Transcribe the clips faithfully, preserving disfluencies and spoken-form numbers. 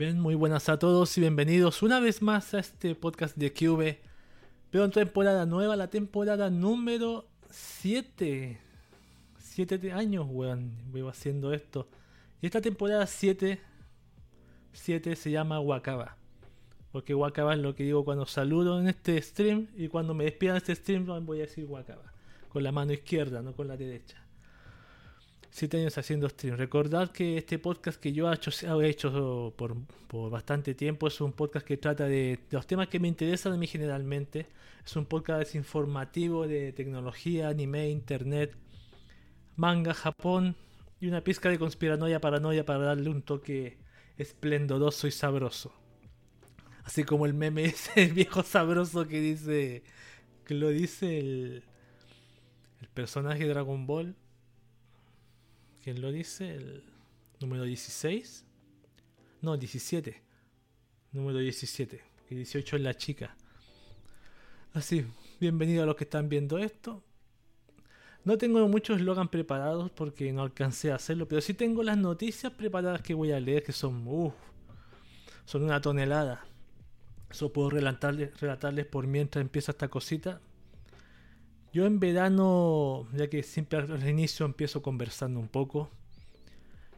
Bien, muy buenas a todos y bienvenidos una vez más a este podcast de Q V. Pero en temporada nueva, la temporada número siete. siete años, weón, voy haciendo esto. Y esta temporada siete, siete se llama Wakaba. Porque Wakaba es lo que digo cuando saludo en este stream. Y cuando me despidan de este stream voy a decir Wakaba. Con la mano izquierda, no con la derecha. siete años haciendo stream. Recordad que este podcast que yo he hecho, he hecho por, por bastante tiempo es un podcast que trata de, de los temas que me interesan a mí generalmente. Es un podcast informativo de tecnología, anime, internet, manga, Japón y una pizca de conspiranoia, paranoia para darle un toque esplendoroso y sabroso. Así como el meme ese viejo sabroso que dice, que lo dice el, el personaje de Dragon Ball. ¿Quién lo dice? El número dieciséis. No, diecisiete. Número diecisiete. Y dieciocho es la chica. Así, bienvenido a los que están viendo esto. No tengo muchos eslogan preparados porque no alcancé a hacerlo, pero sí tengo las noticias preparadas que voy a leer, que son uff, son una tonelada. Eso puedo relatarles, relatarles por mientras empieza esta cosita. Yo en verano, ya que siempre al inicio empiezo conversando un poco,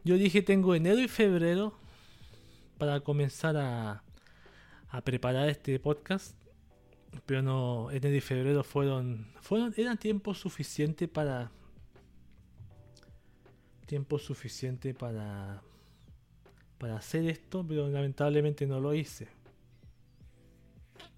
yo dije tengo enero y febrero para comenzar a, a preparar este podcast, pero no, enero y febrero fueron, fueron eran tiempo suficiente para tiempo suficiente para para hacer esto, pero lamentablemente no lo hice.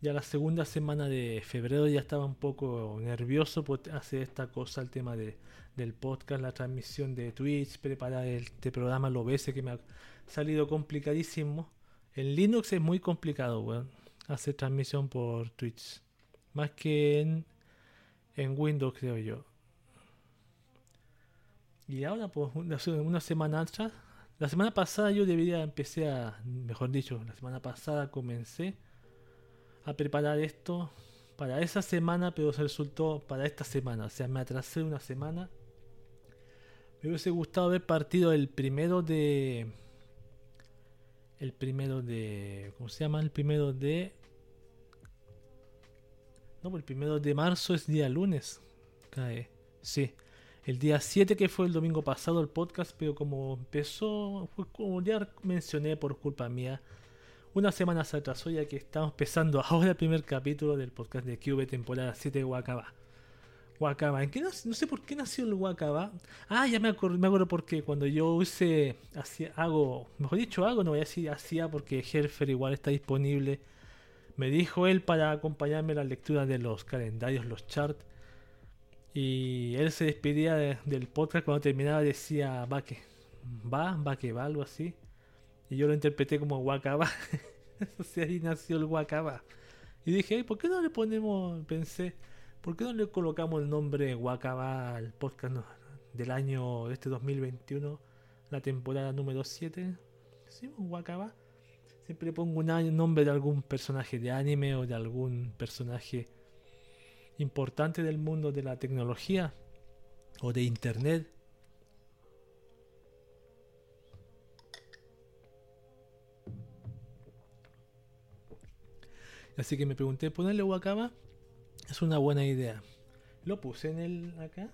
Ya la segunda semana de febrero ya estaba un poco nervioso por hacer esta cosa, el tema de, del podcast, la transmisión de Twitch, preparar este programa, el O B S que me ha salido complicadísimo. En Linux es muy complicado, weón, hacer transmisión por Twitch. Más que en, en Windows, creo yo. Y ahora, pues, una, una semana atrás, la semana pasada yo debería empecé a, mejor dicho, la semana pasada comencé a preparar esto para esa semana, pero se resultó para esta semana, o sea, me atrasé una semana. Me hubiese gustado haber partido el primero de el primero de ¿cómo se llama? el primero de no, el primero de marzo es día lunes, cae, sí, el día siete que fue el domingo pasado el podcast, pero como empezó, como ya mencioné, por culpa mía, una semana se atrasó, ya que estamos empezando ahora el primer capítulo del podcast de Q V temporada siete de Wakaba. Wakaba, ¿en qué nació? No sé por qué nació el Wakaba. Ah, ya me acuerdo, me acuerdo porque cuando yo hice, hacía, hago, mejor dicho hago, no voy a decir hacía porque Helfer igual está disponible. Me dijo él para acompañarme en la lectura de los calendarios, los charts. Y él se despedía de, del podcast cuando terminaba, decía, va que, va, va que va, algo así. Y yo lo interpreté como Wakaba. O sea, ahí nació el Wakaba. Y dije, ¿por qué no le ponemos, pensé, ¿por qué no le colocamos el nombre Wakaba al podcast no, del año, de este dos mil veintiuno, la temporada número siete? Sí, Wakaba. Siempre pongo un nombre de algún personaje de anime o de algún personaje importante del mundo de la tecnología o de internet. Así que me pregunté, ¿ponerle Wakaba? Es una buena idea. Lo puse en el acá.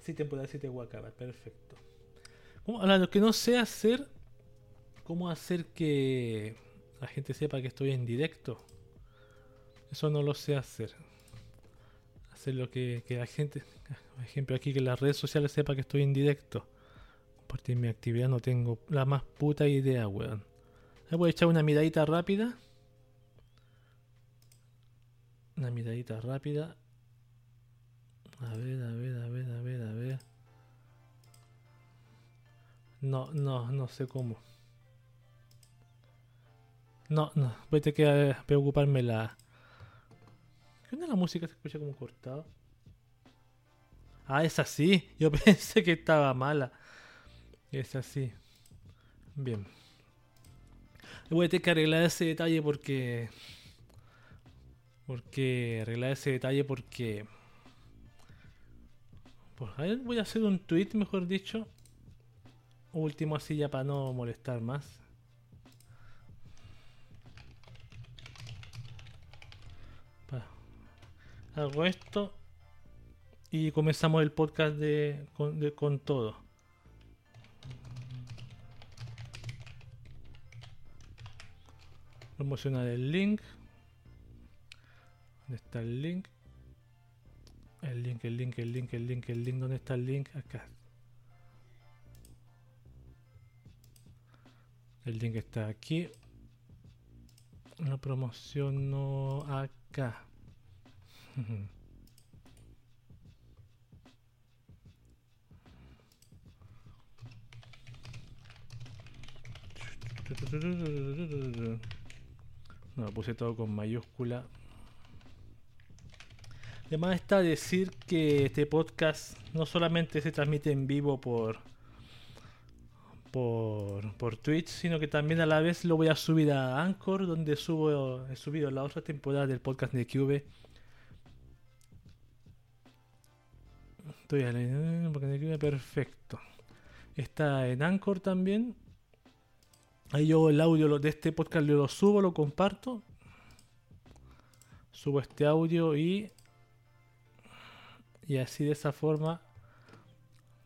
Sí, temporada siete Wakaba, perfecto. Bueno, ahora, lo que no sé hacer, ¿cómo hacer que la gente sepa que estoy en directo? Eso no lo sé hacer. Hacer lo que, que la gente, por ejemplo aquí, que las redes sociales sepa que estoy en directo. Compartir mi actividad, no tengo la más puta idea, weón. Ahí voy a echar una miradita rápida. Una miradita rápida. A ver, a ver, a ver, a ver, a ver. No, no, no sé cómo. No, no. Voy a tener que preocuparme la... ¿Qué onda la música? Se escucha como cortado. Ah, es así. Yo pensé que estaba mala. Es así. Bien. Voy a tener que arreglar ese detalle porque... Porque arreglar ese detalle porque... Pues a ver, voy a hacer un tweet, mejor dicho. Último así ya para no molestar más. hago esto y comenzamos el podcast de con, de, con todo. Promocionar el link. ¿Dónde está el link? El link, el link, el link, el link, el link. ¿Dónde está el link? Acá. El link está aquí. Lo promociono acá. No, lo puse todo con mayúscula. Además está decir que este podcast no solamente se transmite en vivo por por por Twitch, sino que también a la vez lo voy a subir a Anchor, donde subo he subido la otra temporada del podcast de Q B. Estoy al podcast de Q B, perfecto. Está en Anchor también. Ahí yo el audio de este podcast lo subo, lo comparto. Subo este audio y Y así, de esa forma,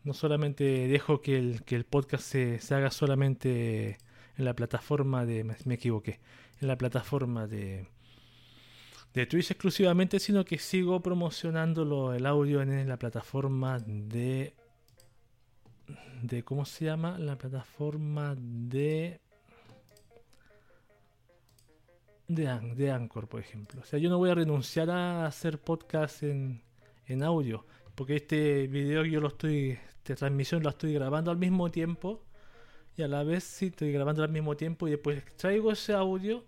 no solamente dejo que el, que el podcast se, se haga solamente en la plataforma de... Me equivoqué. En la plataforma de, de Twitch exclusivamente, sino que sigo promocionándolo el audio en la plataforma de... de ¿Cómo se llama? La plataforma de... de, de Anchor, por ejemplo. O sea, yo no voy a renunciar a hacer podcast en... en audio, porque este video yo lo estoy, esta transmisión la estoy grabando al mismo tiempo y a la vez sí estoy grabando al mismo tiempo y después extraigo ese audio,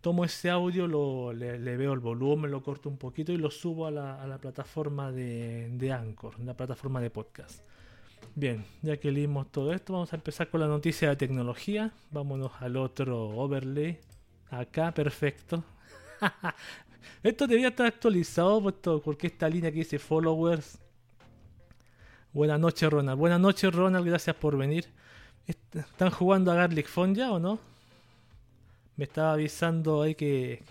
tomo ese audio, lo, le, le veo el volumen, lo corto un poquito y lo subo a la, a la plataforma de, de Anchor, la plataforma de podcast. Bien, ya que leímos todo esto, vamos a empezar con la noticia de tecnología. Vámonos al otro overlay, acá, perfecto. Esto debería estar actualizado, puesto, porque esta línea que dice followers. Buenas noches, Ronald. Buenas noches, Ronald. Gracias por venir. ¿Están jugando a Garlic Phone ya o no? Me estaba avisando ahí que,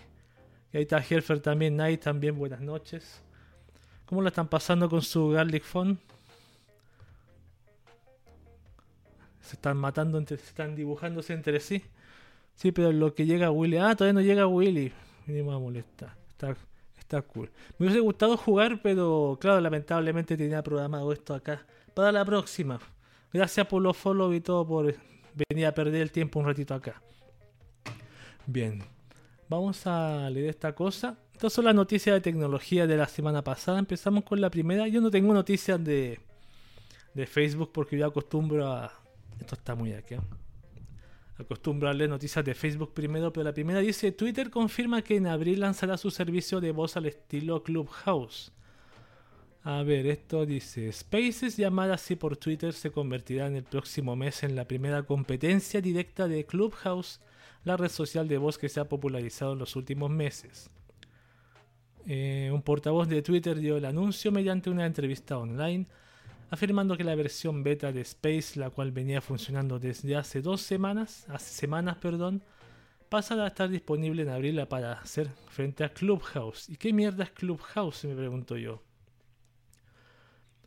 que ahí está Helfer también. Night también. Buenas noches. ¿Cómo la están pasando con su Garlic Phone? Se están matando, entre, se están dibujándose entre sí. Sí, pero lo que llega Willy. Ah, todavía no llega Willy. Mínima molesta. Está, está cool. Me hubiese gustado jugar, pero claro, lamentablemente tenía programado esto acá para la próxima. Gracias por los follow y todo, por venir a perder el tiempo un ratito acá. Bien, vamos a leer esta cosa. Estas son las noticias de tecnología de la semana pasada. Empezamos con la primera. Yo no tengo noticias de, de Facebook porque yo acostumbro a... Esto está muy aquí, ¿eh? Acostumbro a leer noticias de Facebook primero, pero la primera dice: Twitter confirma que en abril lanzará su servicio de voz al estilo Clubhouse. A ver, esto dice: Spaces, llamada así por Twitter, se convertirá en el próximo mes en la primera competencia directa de Clubhouse, la red social de voz que se ha popularizado en los últimos meses. Eh, un portavoz de Twitter dio el anuncio mediante una entrevista online, afirmando que la versión beta de Space, la cual venía funcionando desde hace dos semanas, hace semanas, perdón, pasará a estar disponible en abril para hacer frente a Clubhouse. ¿Y qué mierda es Clubhouse?, me pregunto yo.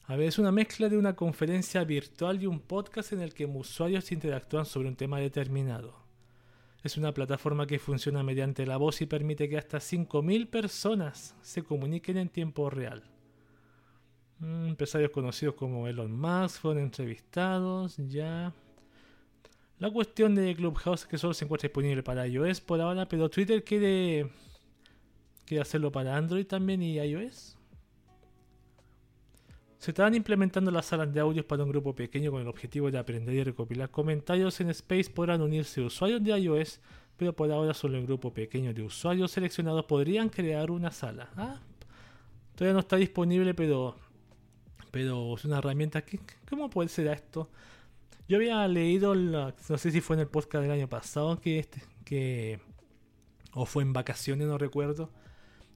A ver, es una mezcla de una conferencia virtual y un podcast en el que usuarios interactúan sobre un tema determinado. Es una plataforma que funciona mediante la voz y permite que hasta cinco mil personas se comuniquen en tiempo real. Empresarios conocidos como Elon Musk fueron entrevistados. Ya. La cuestión de Clubhouse es que solo se encuentra disponible para iOS por ahora, pero Twitter quiere, quiere hacerlo para Android también y iOS. Se están implementando las salas de audios para un grupo pequeño con el objetivo de aprender y recopilar comentarios. En Space podrán unirse usuarios de iOS, pero por ahora solo un grupo pequeño de usuarios seleccionados podrían crear una sala. ¿Ah? Todavía no está disponible, pero... pero es una herramienta que... ¿Cómo puede ser esto? Yo había leído, la, no sé si fue en el podcast del año pasado, que este, que o fue en vacaciones, no recuerdo,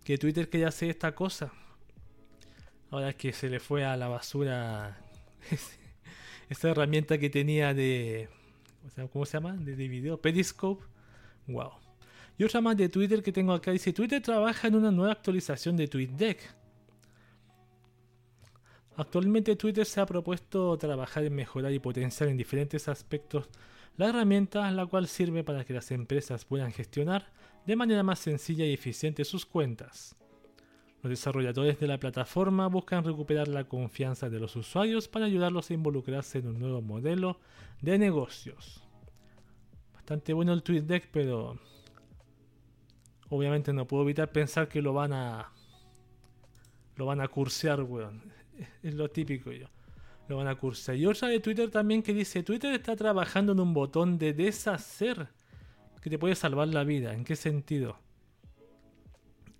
que Twitter quería hacer esta cosa. Ahora es que se le fue a la basura esta herramienta que tenía de... ¿cómo se llama? De, de video, Periscope. Wow. Y otra más de Twitter que tengo acá dice: Twitter trabaja en una nueva actualización de TweetDeck. Actualmente Twitter se ha propuesto trabajar en mejorar y potenciar en diferentes aspectos la herramienta, la cual sirve para que las empresas puedan gestionar de manera más sencilla y eficiente sus cuentas. Los desarrolladores de la plataforma buscan recuperar la confianza de los usuarios para ayudarlos a involucrarse en un nuevo modelo de negocios. Bastante bueno el TweetDeck, pero obviamente no puedo evitar pensar que lo van a lo van a cursear, weón. Es lo típico, yo. Lo van a cursear. Y otra de Twitter también que dice: Twitter está trabajando en un botón de deshacer que te puede salvar la vida. ¿En qué sentido?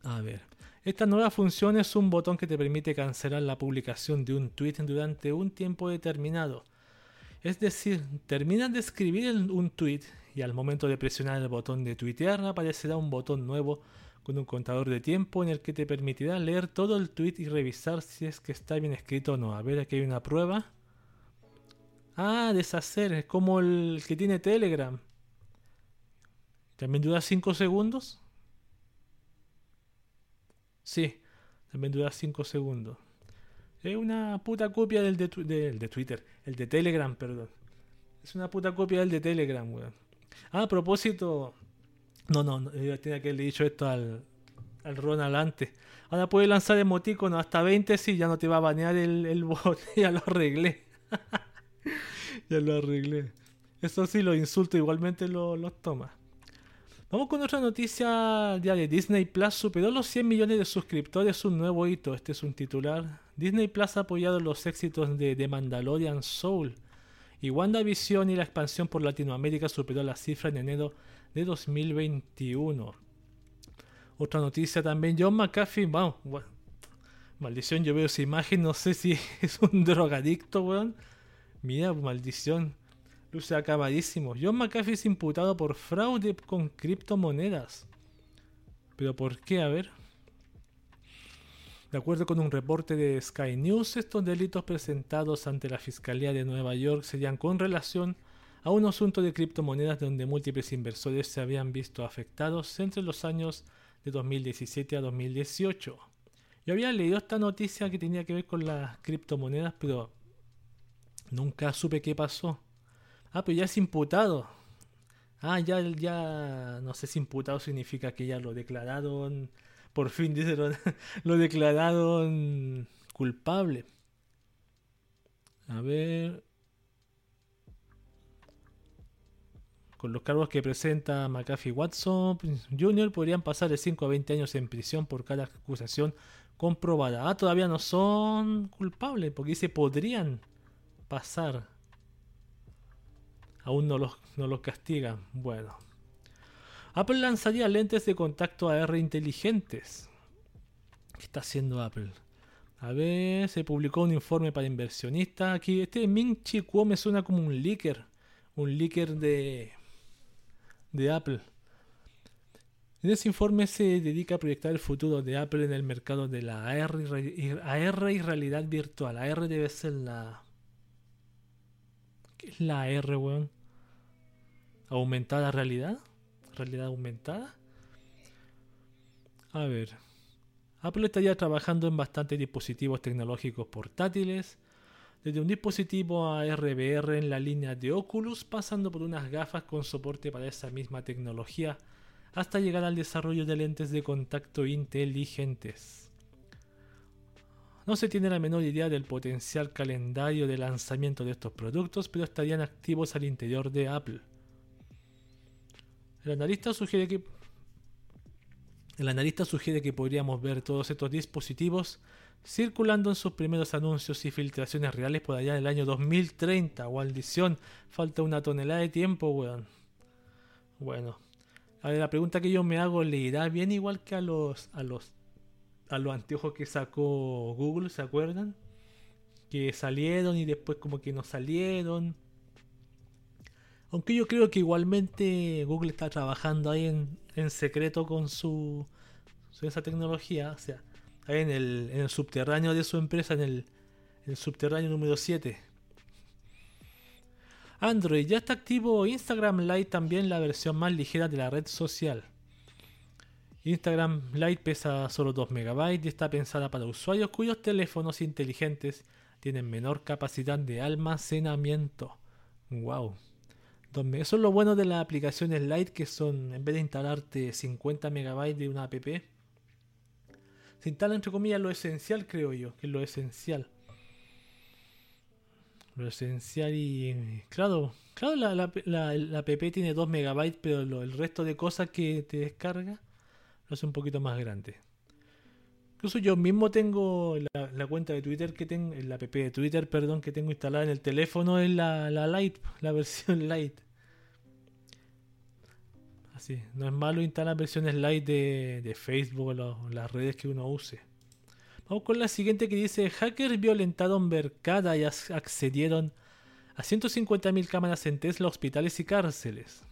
A ver. Esta nueva función es un botón que te permite cancelar la publicación de un tweet durante un tiempo determinado. Es decir, terminas de escribir un tweet y al momento de presionar el botón de tuitear aparecerá un botón nuevo con un contador de tiempo en el que te permitirá leer todo el tweet y revisar si es que está bien escrito o no. A ver, aquí hay una prueba. Ah, deshacer, es como el que tiene Telegram. También dura cinco segundos. Sí, también dura cinco segundos. Es una puta copia del de, tu- del de Twitter. El de Telegram, perdón. Es una puta copia del de Telegram, weón. Ah, a propósito... No, no, no yo tenía que haberle dicho esto al, al Ronald antes. Ahora puedes lanzar emoticonos hasta veinte, sí, ya no te va a banear el, el bot. Ya lo arreglé. Ya lo arreglé. Eso sí, los insultos igualmente los lo toma. Vamos con otra noticia ya de Disney+. Superó los cien millones de suscriptores, un nuevo hito. Este es un titular. Disney+ ha apoyado los éxitos de The Mandalorian, Soul y WandaVision, y la expansión por Latinoamérica superó la cifra en enero de dos mil veintiuno. Otra noticia también, John McAfee. Vamos, bueno, maldición, yo veo esa imagen, no sé si es un drogadicto, weón. Mira, maldición. Luce acabadísimo. John McAfee es imputado por fraude con criptomonedas. ¿Pero por qué? A ver. De acuerdo con un reporte de Sky News, estos delitos presentados ante la Fiscalía de Nueva York serían con relación a un asunto de criptomonedas donde múltiples inversores se habían visto afectados entre los años de dos mil diecisiete a dos mil dieciocho. Yo había leído esta noticia que tenía que ver con las criptomonedas, pero nunca supe qué pasó. Ah, pero ya es imputado. Ah, ya, ya, no sé si imputado significa que ya lo declararon, por fin dijeron, lo declararon culpable. A ver. Con los cargos que presenta McAfee Watson junior podrían pasar de cinco a veinte años en prisión por cada acusación comprobada. Ah, todavía no son culpables, porque dice podrían pasar. Aún no los, no los castigan. Bueno. Apple lanzaría lentes de contacto A R inteligentes. ¿Qué está haciendo Apple? A ver, se publicó un informe para inversionistas. Aquí este Ming Chi Kuo me suena como un leaker. Un leaker de, de Apple. En ese informe se dedica a proyectar el futuro de Apple en el mercado de la A R y, A R y realidad virtual. A R debe ser la... ¿Qué es la A R, weón? ¿Aumentada realidad? ¿Realidad aumentada? A ver. Apple estaría trabajando en bastantes dispositivos tecnológicos portátiles. Desde un dispositivo A R V R en la línea de Oculus, pasando por unas gafas con soporte para esa misma tecnología, hasta llegar al desarrollo de lentes de contacto inteligentes. No se tiene la menor idea del potencial calendario de lanzamiento de estos productos, pero estarían activos al interior de Apple. El analista sugiere que, el analista sugiere que podríamos ver todos estos dispositivos circulando en sus primeros anuncios y filtraciones reales por allá del año dos mil treinta. Maldición, falta una tonelada de tiempo, weón. Bueno, a ver, la pregunta que yo me hago, ¿le irá bien igual que a los a los a los anteojos que sacó Google? ¿Se acuerdan? Que salieron y después como que no salieron. Aunque yo creo que igualmente Google está trabajando ahí en, en secreto con su, su esa tecnología, o sea, en el, en el subterráneo de su empresa, en el, en el subterráneo número siete. Android, ya está activo Instagram Lite, también la versión más ligera de la red social. Instagram Lite pesa solo dos megabytes y está pensada para usuarios cuyos teléfonos inteligentes tienen menor capacidad de almacenamiento. ¡Wow! Eso es lo bueno de las aplicaciones Lite, que son, en vez de instalarte cincuenta megabytes de una app, se instala entre comillas lo esencial, creo yo, que es lo esencial. Lo esencial y... Claro, claro la, la, la, la app tiene dos megabytes, pero lo, el resto de cosas que te descarga lo hace un poquito más grande. Incluso yo mismo tengo la, la cuenta de Twitter que tengo, la app de Twitter, perdón, que tengo instalada en el teléfono, es la, la Lite, la versión Lite. Así, no es malo instalar versiones Lite de, de Facebook o las redes que uno use. Vamos con la siguiente que dice: hackers violentaron Verkada y accedieron a ciento cincuenta mil cámaras en Tesla, hospitales y cárceles.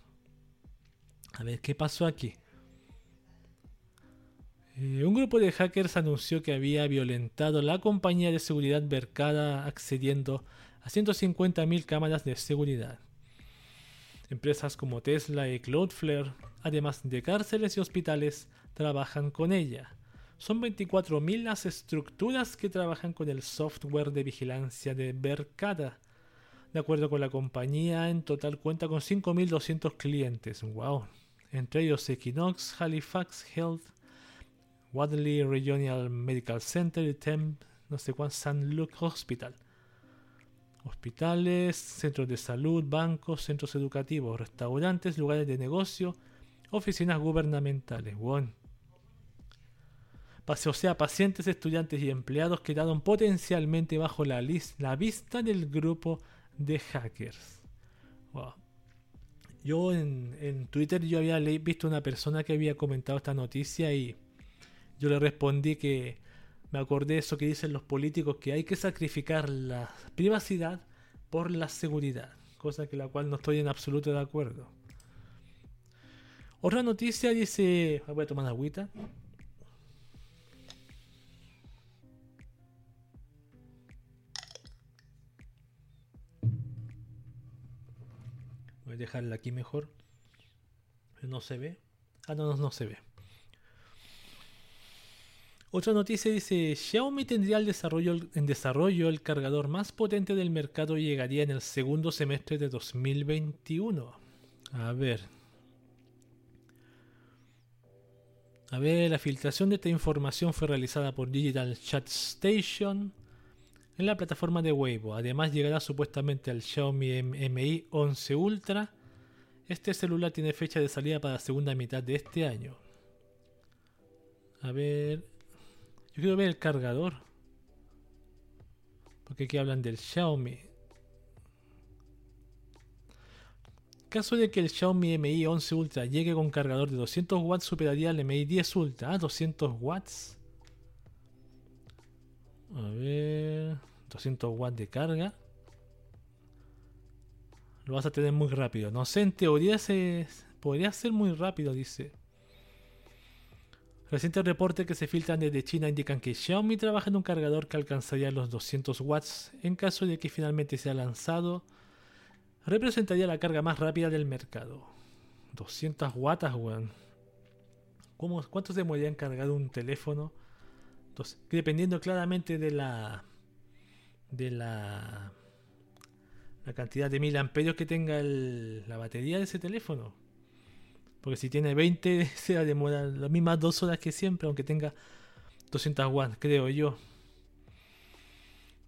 A ver, ¿qué pasó aquí? Un grupo de hackers anunció que había violentado la compañía de seguridad Verkada accediendo a ciento cincuenta mil cámaras de seguridad. Empresas como Tesla y Cloudflare, además de cárceles y hospitales, trabajan con ella. Son veinticuatro mil las estructuras que trabajan con el software de vigilancia de Verkada. De acuerdo con la compañía, en total cuenta con cinco mil doscientos clientes. ¡Wow! Entre ellos Equinox, Halifax Health, Wadley Regional Medical Center y Temp, no sé cuán, Saint Luke Hospital. Hospitales, centros de salud, bancos, centros educativos, restaurantes, lugares de negocio, oficinas gubernamentales. Wow. O sea, pacientes, estudiantes y empleados quedaron potencialmente bajo la, list, la vista del grupo de hackers. Wow. Yo en, en Twitter yo había le- visto una persona que había comentado esta noticia y yo le respondí que me acordé de eso que dicen los políticos, que hay que sacrificar la privacidad por la seguridad, cosa que la cual no estoy en absoluto de acuerdo. Otra noticia dice... Voy a tomar agüita. Voy a dejarla aquí mejor. No se ve. Ah, no, no, no se ve. Otra noticia dice: Xiaomi tendría el desarrollo, en desarrollo el cargador más potente del mercado y llegaría en el segundo semestre de dos mil veintiuno. A ver. A ver, la filtración de esta información fue realizada por Digital Chat Station en la plataforma de Weibo. Además llegará supuestamente al Xiaomi Mi once Ultra. Este celular tiene fecha de salida para la segunda mitad de este año. A ver... Yo quiero ver el cargador, porque aquí hablan del Xiaomi. En caso de que el Xiaomi Mi once Ultra llegue con cargador de doscientos watts, superaría al Mi diez Ultra. Ah, doscientos watts. A ver, doscientos watts de carga. Lo vas a tener muy rápido. No sé, en teoría se podría ser muy rápido, dice. Recientes reportes que se filtran desde China indican que Xiaomi trabaja en un cargador que alcanzaría los doscientos watts. En caso de que finalmente sea lanzado, representaría la carga más rápida del mercado. doscientos watts, weón. ¿Cuánto se demoraría en cargar un teléfono? Entonces, dependiendo claramente de la de la, la cantidad de mil amperios que tenga el, la batería de ese teléfono. Porque si tiene veinte, se va a demorar las mismas dos horas que siempre, aunque tenga doscientos watts, creo yo.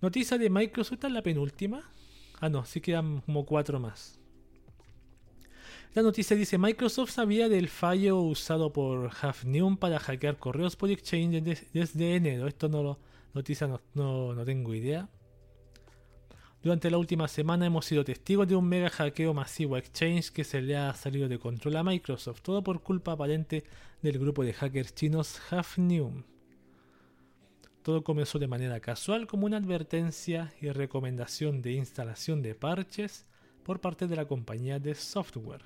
Noticia de Microsoft, ¿está en la penúltima? Ah, no, sí quedan como cuatro más. La noticia dice: Microsoft sabía del fallo usado por Hafnium para hackear correos por Exchange desde enero. Esto no lo... Noticia no, no, no tengo idea. Durante la última semana hemos sido testigos de un mega hackeo masivo a Exchange que se le ha salido de control a Microsoft, todo por culpa aparente del grupo de hackers chinos Hafnium. Todo comenzó de manera casual como una advertencia y recomendación de instalación de parches por parte de la compañía de software.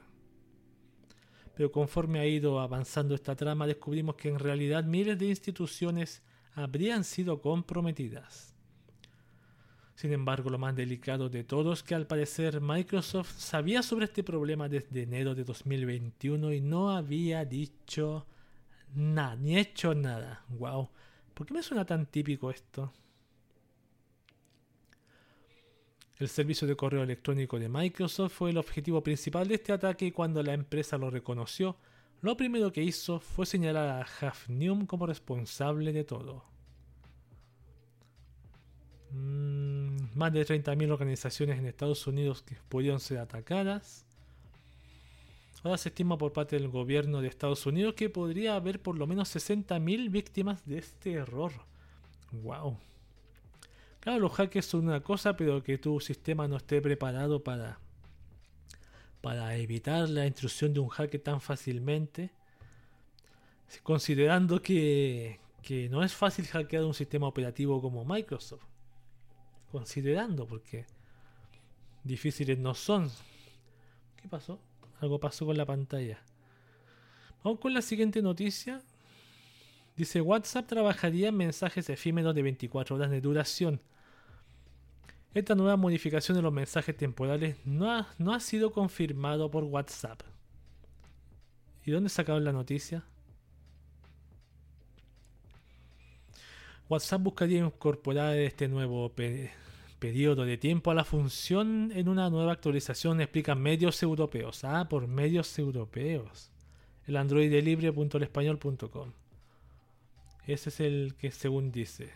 Pero conforme ha ido avanzando esta trama, descubrimos que en realidad miles de instituciones habrían sido comprometidas. Sin embargo, lo más delicado de todo es que al parecer Microsoft sabía sobre este problema desde enero de dos mil veintiuno y no había dicho nada, ni he hecho nada. Wow. ¿Por qué me suena tan típico esto? El servicio de correo electrónico de Microsoft fue el objetivo principal de este ataque y cuando la empresa lo reconoció, lo primero que hizo fue señalar a Hafnium como responsable de todo. Mm, más de treinta mil organizaciones en Estados Unidos que pudieron ser atacadas. Ahora se estima por parte del gobierno de Estados Unidos que podría haber por lo menos sesenta mil víctimas de este error. Wow. Claro, los hackers son una cosa, pero que tu sistema no esté preparado para, para evitar la intrusión de un hacker tan fácilmente. Considerando que, que no es fácil hackear un sistema operativo como Microsoft. Considerando, porque difíciles no son. ¿Qué pasó? Algo pasó con la pantalla. Vamos con la siguiente noticia. Dice, WhatsApp trabajaría en mensajes efímeros de veinticuatro horas de duración. Esta nueva modificación de los mensajes temporales no ha, no ha sido confirmado por WhatsApp. ¿Y dónde sacaron la noticia? WhatsApp buscaría incorporar este nuevo pe- periodo de tiempo a la función en una nueva actualización, explican medios europeos. Ah, por medios europeos. El Android de libre punto el español punto com. Ese es el que según dice.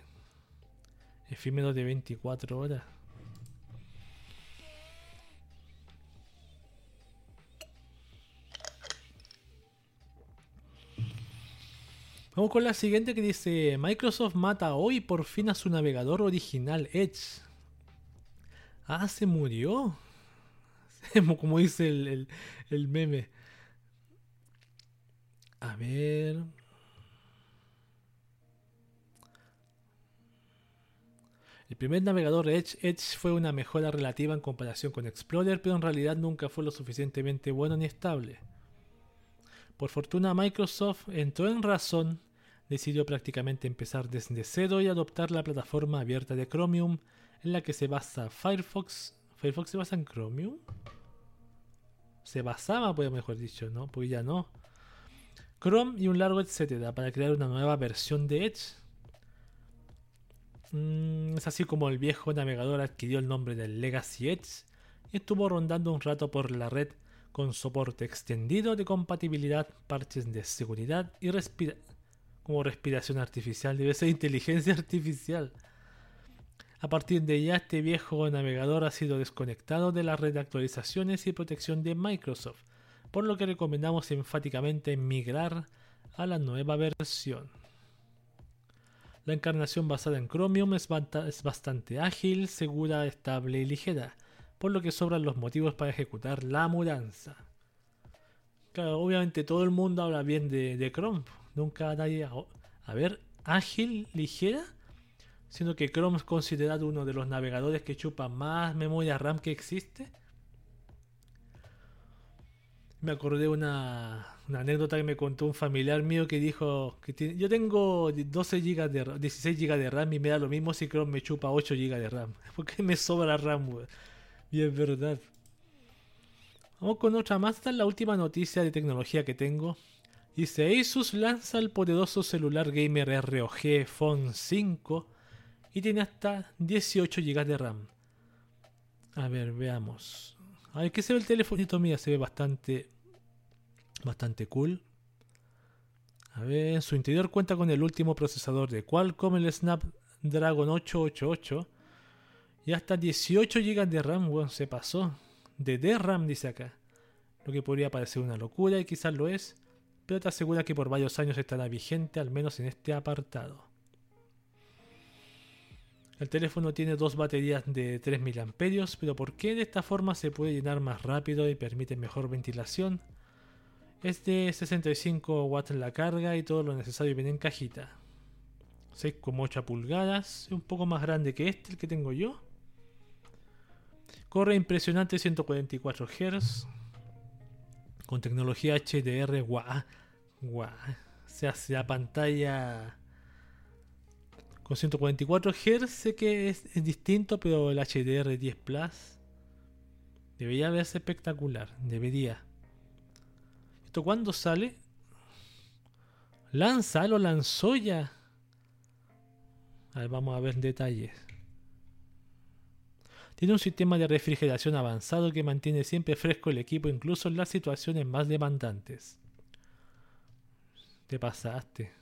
Efímero de veinticuatro horas. Vamos con la siguiente que dice: Microsoft mata hoy por fin a su navegador original Edge. Ah, se murió. Como dice el, el, el meme. A ver. El primer navegador Edge, Edge fue una mejora relativa en comparación con Explorer, pero en realidad nunca fue lo suficientemente bueno ni estable. Por fortuna, Microsoft entró en razón, decidió prácticamente empezar desde cero y adoptar la plataforma abierta de Chromium, en la que se basa Firefox. ¿Firefox se basa en Chromium? Se basaba, pues, mejor dicho, ¿no? Pues ya no. Chrome y un largo etcétera para crear una nueva versión de Edge. Mm, es así como el viejo navegador adquirió el nombre del Legacy Edge y estuvo rondando un rato por la red con soporte extendido de compatibilidad, parches de seguridad y respira- como respiración artificial, debe ser inteligencia artificial. A partir de ya, este viejo navegador ha sido desconectado de la red de actualizaciones y protección de Microsoft, por lo que recomendamos enfáticamente migrar a la nueva versión. La encarnación basada en Chromium es, bata- es bastante ágil, segura, estable y ligera, por lo que sobran los motivos para ejecutar la mudanza. Claro, obviamente todo el mundo habla bien de, de Chrome. Nunca nadie... A, a ver, ágil, ligera, siendo que Chrome es considerado uno de los navegadores que chupa más memoria RAM que existe. Me acordé una, una anécdota que me contó un familiar mío que dijo que tiene, yo tengo doce gigas de RAM, dieciséis gigas de RAM y me da lo mismo si Chrome me chupa ocho gigas de RAM. Porque me sobra RAM, wey. Y es verdad. Vamos con otra más. Esta es la última noticia de tecnología que tengo. Dice, Asus lanza el poderoso celular gamer R O G Phone cinco y tiene hasta dieciocho gigas de RAM. A ver, veamos. A ver, ¿qué se ve el telefonito? Mira, se ve bastante bastante cool. A ver, en su interior cuenta con el último procesador de Qualcomm, el Snapdragon ocho ocho ocho. Y hasta dieciocho gigas de RAM, bueno, se pasó. De D RAM, dice acá. Lo que podría parecer una locura, y quizás lo es, pero te asegura que por varios años estará vigente, al menos en este apartado. El teléfono tiene dos baterías de tres mil miliamperios hora, pero ¿por qué de esta forma se puede llenar más rápido y permite mejor ventilación? Es de sesenta y cinco watts la carga y todo lo necesario viene en cajita. seis coma ocho pulgadas, es un poco más grande que este, el que tengo yo. Corre impresionante ciento cuarenta y cuatro hercios, con tecnología H D R, guau, guau. Se hace la pantalla... Con ciento cuarenta y cuatro hercios sé que es, es distinto, pero el H D R diez Plus debería verse espectacular. Debería. ¿Esto cuándo sale? Lanza, lo lanzó ya. A ver, vamos a ver detalles. Tiene un sistema de refrigeración avanzado que mantiene siempre fresco el equipo, incluso en las situaciones más demandantes. Te pasaste.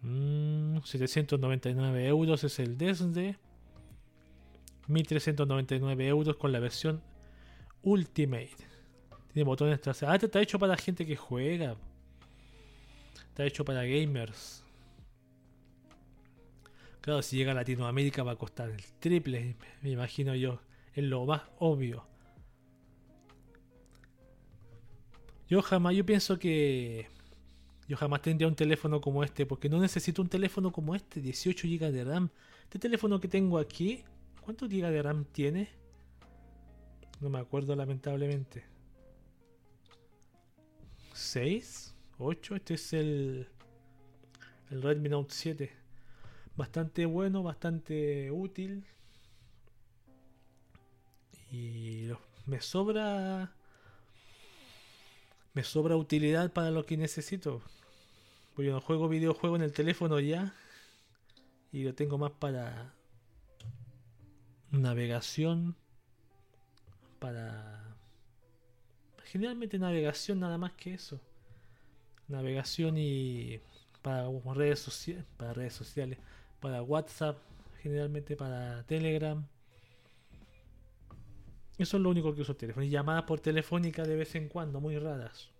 Mm, setecientos noventa y nueve euros es el desde. mil trescientos noventa y nueve euros con la versión Ultimate. Tiene botones traseros. Ah, te está hecho para gente que juega. Está hecho para gamers. Claro, si llega a Latinoamérica va a costar el triple, me imagino yo. Es lo más obvio. Yo jamás, yo pienso que... Yo jamás tendría un teléfono como este, porque no necesito un teléfono como este. dieciocho gigas de RAM. Este teléfono que tengo aquí, ¿cuántos gigas de RAM tiene? No me acuerdo, lamentablemente. ¿seis? ¿ocho? Este es el... El Redmi Note siete. Bastante bueno, bastante útil. Y lo, me sobra. Me sobra utilidad para lo que necesito. Pues yo no juego videojuegos en el teléfono ya. Y lo tengo más para navegación. Para. Generalmente navegación, nada más que eso. Navegación y. Para redes sociales. Para redes sociales. Para WhatsApp, generalmente para Telegram. Eso es lo único que uso el teléfono. Y llamadas por telefónica de vez en cuando, muy raras.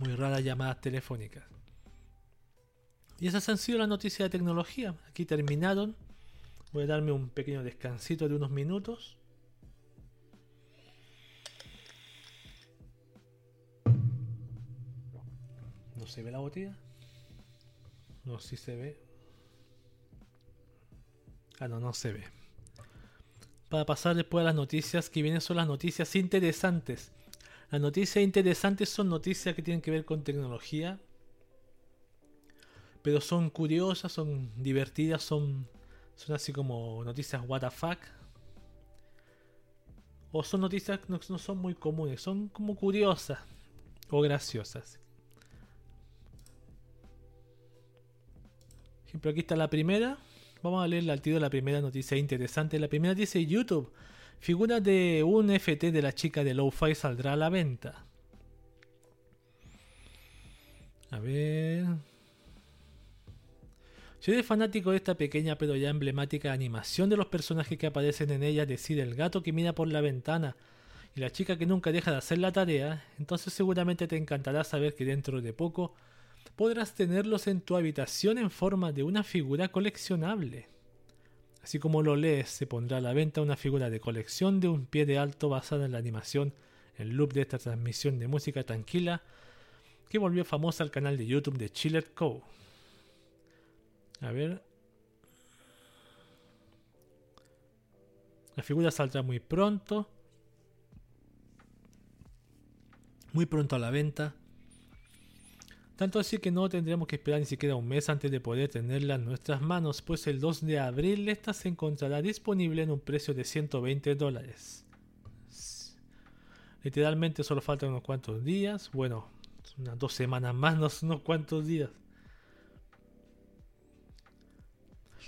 Muy raras llamadas telefónicas. Y esas han sido las noticias de tecnología. Aquí terminaron. Voy a darme un pequeño descansito de unos minutos. No se ve la botella. No, si sí se ve. Ah, no, no se ve. Para pasar después a las noticias que vienen, son las noticias interesantes. Las noticias interesantes son noticias que tienen que ver con tecnología. Pero son curiosas, son divertidas, son, son así como noticias what the fuck. O son noticias que no, no son muy comunes, son como curiosas o graciosas. Por ejemplo, aquí está la primera. Vamos a leer al tiro la primera noticia interesante. La primera dice: YouTube, figura de un F T de la chica de Lo-Fi saldrá a la venta. A ver. Si eres fanático de esta pequeña pero ya emblemática animación de los personajes que aparecen en ella, decide el gato que mira por la ventana y la chica que nunca deja de hacer la tarea, entonces seguramente te encantará saber que dentro de poco podrás tenerlos en tu habitación en forma de una figura coleccionable. Así como lo lees, se pondrá a la venta una figura de colección de un pie de alto basada en la animación en loop de esta transmisión de música tranquila que volvió famosa al canal de YouTube de Chiller Co. A ver. La figura saldrá muy pronto. Muy pronto a la venta. Tanto así que no tendremos que esperar ni siquiera un mes antes de poder tenerla en nuestras manos, pues el dos de abril esta se encontrará disponible en un precio de ciento veinte dólares. Literalmente solo faltan unos cuantos días, bueno, unas dos semanas más, no son unos cuantos días.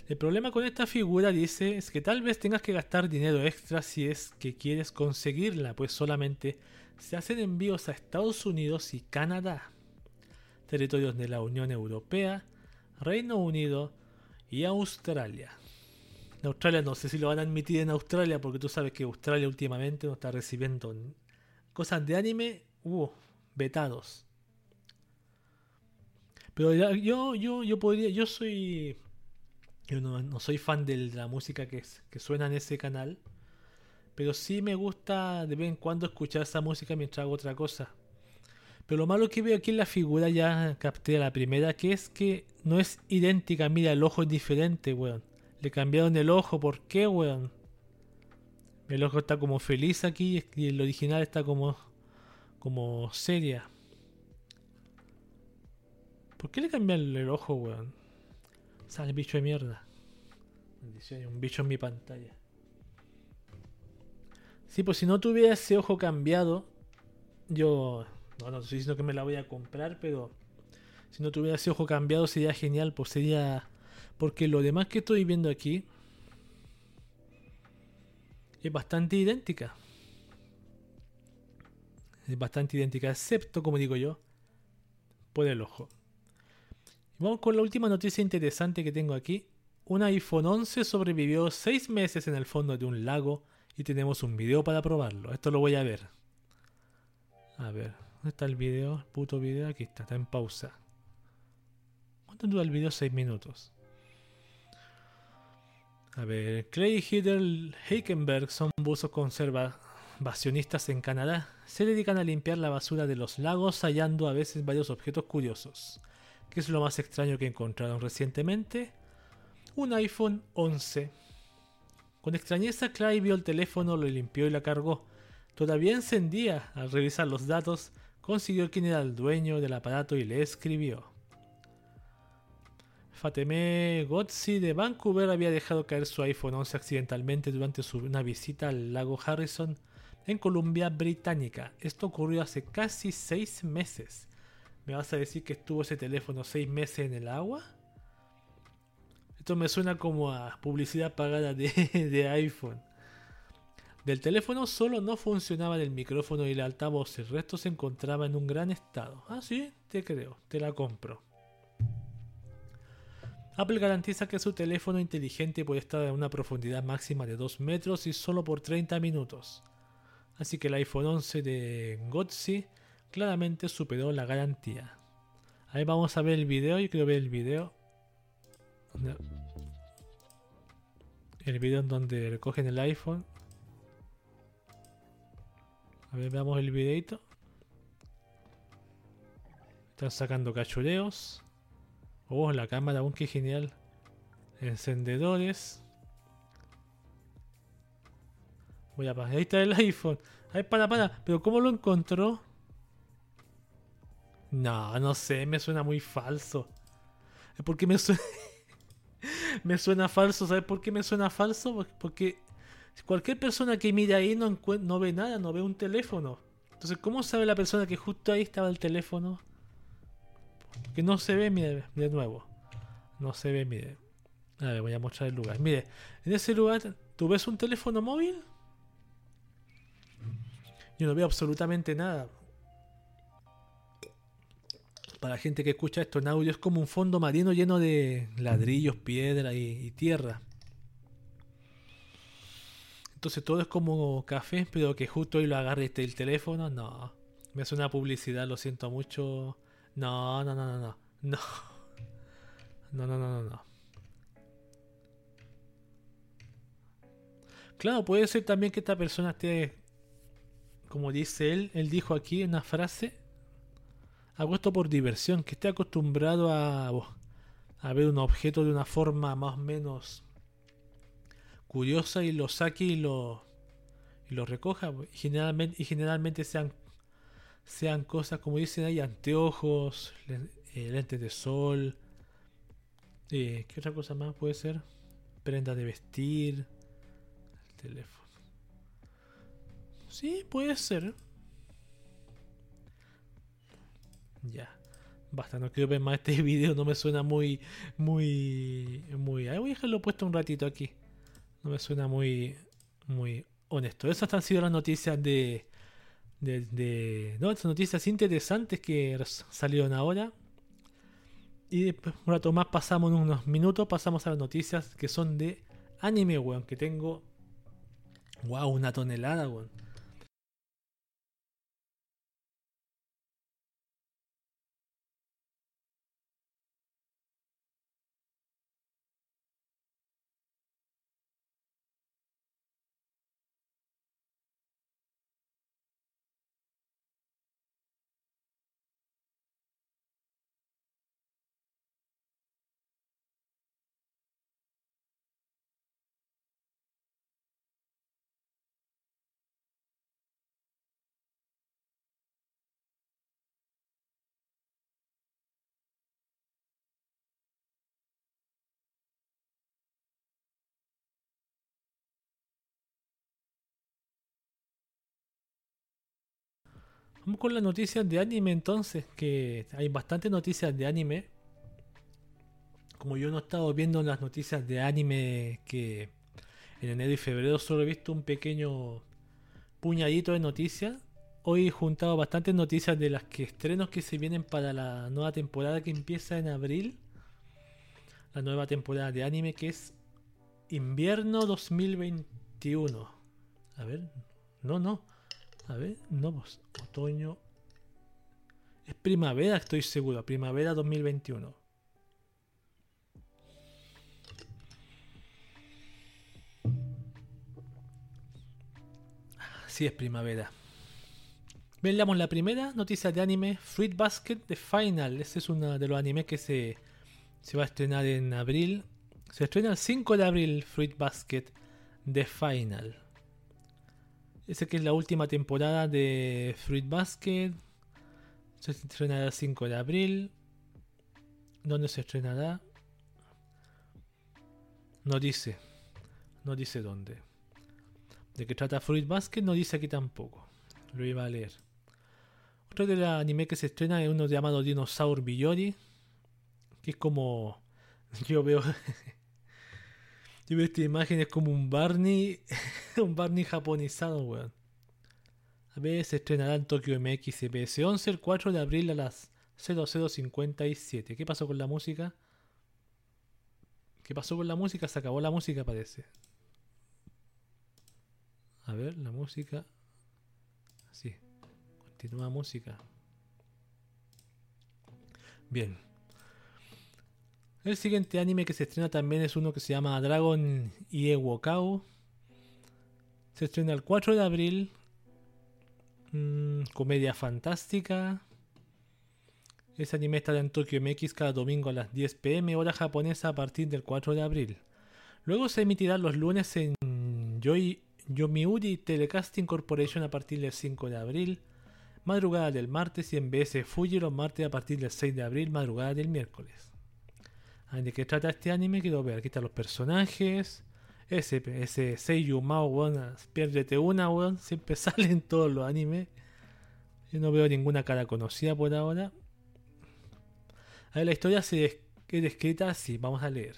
El problema con esta figura, dice, es que tal vez tengas que gastar dinero extra si es que quieres conseguirla, pues solamente se hacen envíos a Estados Unidos y Canadá, territorios de la Unión Europea, Reino Unido y Australia. En Australia no sé si lo van a admitir en Australia, porque tú sabes que Australia últimamente no está recibiendo cosas de anime, uh, vetados. Pero yo, yo, yo podría, yo soy, yo no, no soy fan de la música que, que suena en ese canal, pero sí me gusta de vez en cuando escuchar esa música mientras hago otra cosa. Pero lo malo que veo aquí en la figura, ya capté la primera, que es que no es idéntica. Mira, el ojo es diferente, weón. Le cambiaron el ojo, ¿por qué, weón? El ojo está como feliz aquí y el original está como, como seria. ¿Por qué le cambiaron el ojo, weón? Sale el bicho de mierda. Bendiciones, un bicho en mi pantalla. Sí, pues si no tuviera ese ojo cambiado, yo no, no estoy diciendo que me la voy a comprar, pero si no tuviera ese ojo cambiado sería genial, pues sería, porque lo demás que estoy viendo aquí es bastante idéntica. Es bastante idéntica, excepto, como digo yo, por el ojo. Vamos con la última noticia interesante que tengo aquí. Un iPhone once sobrevivió seis meses en el fondo de un lago y tenemos un video para probarlo. Esto lo voy a ver. A ver, ¿dónde está el video? El puto video, aquí está, está en pausa. ¿Cuánto dura el video? seis minutos. A ver, Clay Hiddle Heikenberg son buzos conservacionistas en Canadá. Se dedican a limpiar la basura de los lagos, hallando a veces varios objetos curiosos. ¿Qué es lo más extraño que encontraron recientemente? Un iPhone once. Con extrañeza, Clay vio el teléfono, lo limpió y la cargó. Todavía encendía. Al revisar los datos, consiguió quién era el dueño del aparato y le escribió. Fateme Gotsi de Vancouver había dejado caer su iPhone once accidentalmente durante su, una visita al lago Harrison en Columbia Británica. Esto ocurrió hace casi seis meses. ¿Me vas a decir que estuvo ese teléfono seis meses en el agua? Esto me suena como a publicidad pagada de, de iPhone. Del teléfono solo no funcionaban el micrófono y el altavoz. El resto se encontraba en un gran estado. Ah, sí, te creo, te la compro. Apple garantiza que su teléfono inteligente puede estar en una profundidad máxima de dos metros y solo por treinta minutos. Así que el iPhone once de Gotsi claramente superó la garantía. Ahí vamos a ver el video, yo quiero ver el video. El video en donde recogen el iPhone. A ver, veamos el videito. Están sacando cachureos. Oh, la cámara, aún que genial. Encendedores. Voy a pasar. Ahí está el iPhone. Ay, para, para. ¿Pero cómo lo encontró? No, no sé. Me suena muy falso. ¿Por qué me suena? Me suena falso. ¿Sabes por qué me suena falso? Porque cualquier persona que mira ahí no, encuent- no ve nada. No ve un teléfono. Entonces, ¿cómo sabe la persona que justo ahí estaba el teléfono? Que no se ve, mire, de nuevo. No se ve, mire. A ver, voy a mostrar el lugar. Mire, en ese lugar, ¿tú ves un teléfono móvil? Yo no veo absolutamente nada. Para la gente que escucha esto en audio, es como un fondo marino lleno de ladrillos, piedra y, y tierra. Entonces todo es como café, pero que justo hoy lo agarre este, el teléfono, no. Me hace una publicidad, lo siento mucho. No, no, no, no, no, no, no, no, no, no. Claro, puede ser también que esta persona esté, como dice él, él dijo aquí una frase, hago esto por diversión, que esté acostumbrado a, a ver un objeto de una forma más o menos curiosa y lo saque y lo, y lo recoja, y generalmente, y generalmente sean Sean cosas, como dicen ahí, anteojos, lentes de sol. Eh, ¿Qué otra cosa más puede ser? Prendas de vestir. El teléfono. Sí, puede ser. Ya. Basta, no quiero ver más este video. No me suena muy... Muy... muy. Ahí voy a dejarlo puesto un ratito aquí. No me suena muy... Muy honesto. Esas han sido las noticias de... De, de no, estas noticias interesantes que salieron ahora. Y después, un rato más, pasamos unos minutos, pasamos a las noticias que son de anime, weón. Que tengo, wow, una tonelada, weón. Vamos con las noticias de anime entonces, que hay bastantes noticias de anime. Como yo no he estado viendo las noticias de anime, que en enero y febrero solo he visto un pequeño puñadito de noticias, hoy he juntado bastantes noticias de las que estrenos que se vienen para la nueva temporada que empieza en abril. La nueva temporada de anime que es invierno dos mil veintiuno. A ver, no, no. A ver, no, pues, otoño. Es primavera, estoy seguro. Primavera dos mil veintiuno. Sí, es primavera. Veamos la primera noticia de anime: Fruit Basket The Final. Este es uno de los animes que se, se va a estrenar en abril. Se estrena el cinco de abril, Fruit Basket The Final. Esa que es la última temporada de Fruit Basket. Se estrenará el cinco de abril. ¿Dónde se estrenará? No dice. No dice dónde. ¿De qué trata Fruit Basket? No dice aquí tampoco. Lo iba a leer. Otro del anime que se estrena es uno llamado Dinosaur Biyori. Que es como... Yo veo... Yo veo esta imagen, es como un Barney, un Barney japonizado, weón. A ver, se estrenará en Tokyo M X E P S once el cuatro de abril a las cero cero cincuenta y siete. ¿Qué pasó con la música? ¿Qué pasó con la música? Se acabó la música, parece. A ver, la música. Sí, continúa música. Bien. El siguiente anime que se estrena también es uno que se llama Dragon Ie Wokao. Se estrena el cuatro de abril. Mm, comedia fantástica. Ese anime estará en Tokyo M X cada domingo a las diez pm hora japonesa a partir del cuatro de abril. Luego se emitirá los lunes en Yoi, Yomiuri Telecasting Corporation a partir del cinco de abril. Madrugada del martes y en B S Fuji los martes a partir del seis de abril. Madrugada del miércoles. ¿De qué trata este anime? Quiero ver. Aquí están los personajes. Ese, ese Seiyu Mao, weón. Piérdete una, weón. Siempre salen todos los animes. Yo no veo ninguna cara conocida por ahora. A ver, la historia se es descrita así. Vamos a leer.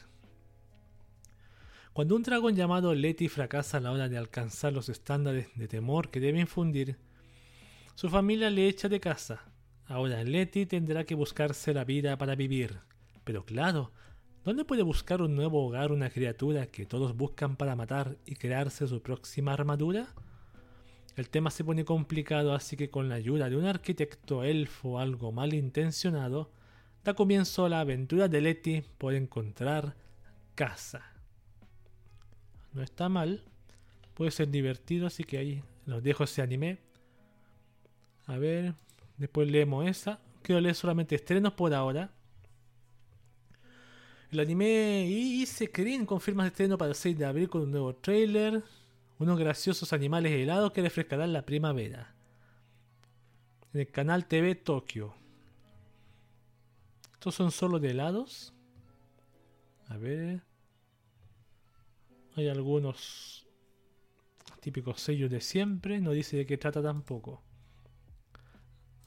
Cuando un dragón llamado Leti fracasa a la hora de alcanzar los estándares de temor que debe infundir, su familia le echa de casa. Ahora Leti tendrá que buscarse la vida para vivir. Pero claro, ¿dónde puede buscar un nuevo hogar una criatura que todos buscan para matar y crearse su próxima armadura? El tema se pone complicado, así que con la ayuda de un arquitecto elfo algo malintencionado, da comienzo a la aventura de Leti por encontrar casa. No está mal, puede ser divertido, así que ahí los dejo ese anime. A ver, después leemos esa. Quiero leer solamente estrenos por ahora. El anime Ice Cream confirma estreno para el seis de abril con un nuevo trailer. Unos graciosos animales helados que refrescarán la primavera. En el canal T V Tokio. ¿Estos son solo de helados? A ver. Hay algunos típicos sellos de siempre. No dice de qué trata tampoco.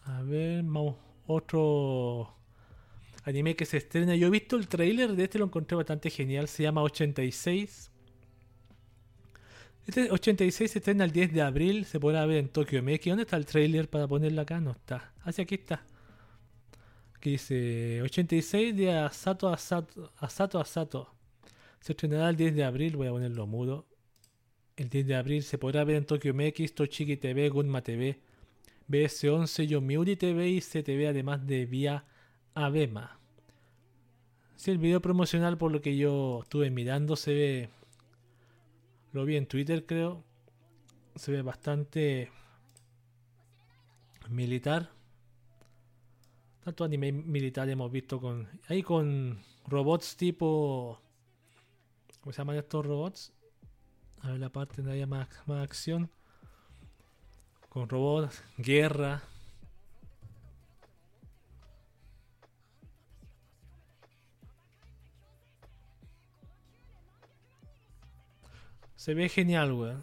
A ver, vamos. Otro... anime que se estrena. Yo he visto el trailer de este, lo encontré bastante genial. Se llama ochenta y seis. Este ochenta y seis se estrena el diez de abril. Se podrá ver en Tokyo M X. ¿Dónde está el trailer para ponerlo acá? No está. Hacia aquí está. Aquí dice ochenta y seis de Asato Asato. Asato Asato. Se estrenará el diez de abril. Voy a ponerlo mudo. El diez de abril se podrá ver en Tokyo M X, Tochigi T V, Gunma T V, B S once, Yomiuri T V y C T V, además de Vía Abema. Si sí, el video promocional, por lo que yo estuve mirando, se ve, lo vi en Twitter creo, se ve bastante militar. Tanto anime militar hemos visto con, ahí con robots tipo, ¿cómo se llaman estos robots? A ver la parte donde haya más, más acción. Con robots, guerra. Se ve genial, weón.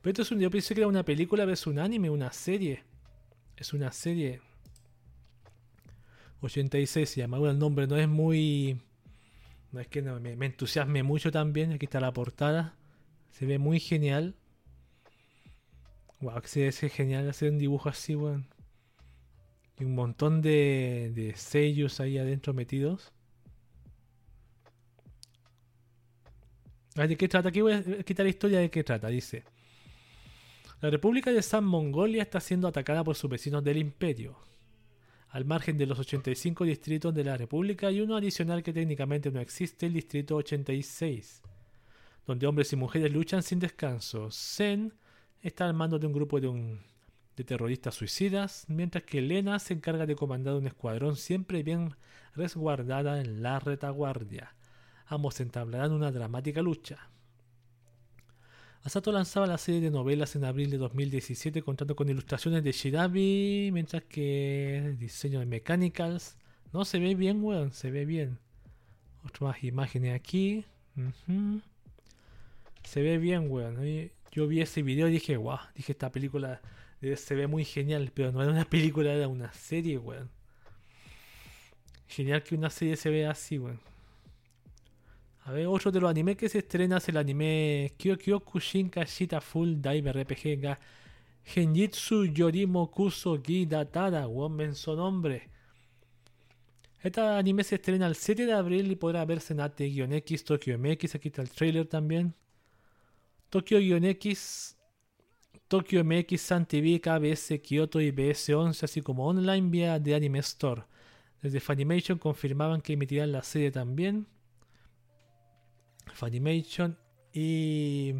Pero esto es un... Yo pensé que era una película, pero es un anime, una serie. es una serie ochenta y seis, y además el nombre no es muy... No es que no, me, me entusiasme mucho también. Aquí está la portada. Se ve muy genial. Wow, que es genial hacer un dibujo así, weón. Bueno. Y un montón de, de sellos ahí adentro metidos. ¿De qué trata? Aquí voy a quitar la historia de qué trata. Dice: la República de San Mongolia está siendo atacada por sus vecinos del imperio. Al margen de los ochenta y cinco distritos de la República hay uno adicional que técnicamente no existe, el distrito ochenta y seis, donde hombres y mujeres luchan sin descanso. Zen está al mando de un grupo de, un, de terroristas suicidas, mientras que Elena se encarga de comandar un escuadrón siempre bien resguardada en la retaguardia. Ambos entablarán una dramática lucha. Asato lanzaba la serie de novelas en abril de dos mil diecisiete, contando con ilustraciones de Shirabi, mientras que el diseño de Mechanicals. No, se ve bien, weón, se ve bien. Otras imágenes aquí. Uh-huh. Se ve bien, weón. Yo vi ese video y dije, wow, dije, esta película se ve muy genial, pero no era una película, era una serie, weón. Genial que una serie se vea así, weón. A ver, otro de los animes que se estrena es el anime Kyokyoku Shinkashita Full Dive R P G ga Genjitsu Yorimo Kuso Gi Datara. Woman son nombre. Este anime se estrena el siete de abril y podrá verse en A T X, Tokyo M X. Aquí está el trailer también. Tokyo-X, Tokyo M X, Sun T V, K B S, Kyoto y B S once, así como online vía de Anime Store. Desde Funimation confirmaban que emitirán la serie también. Funimation y...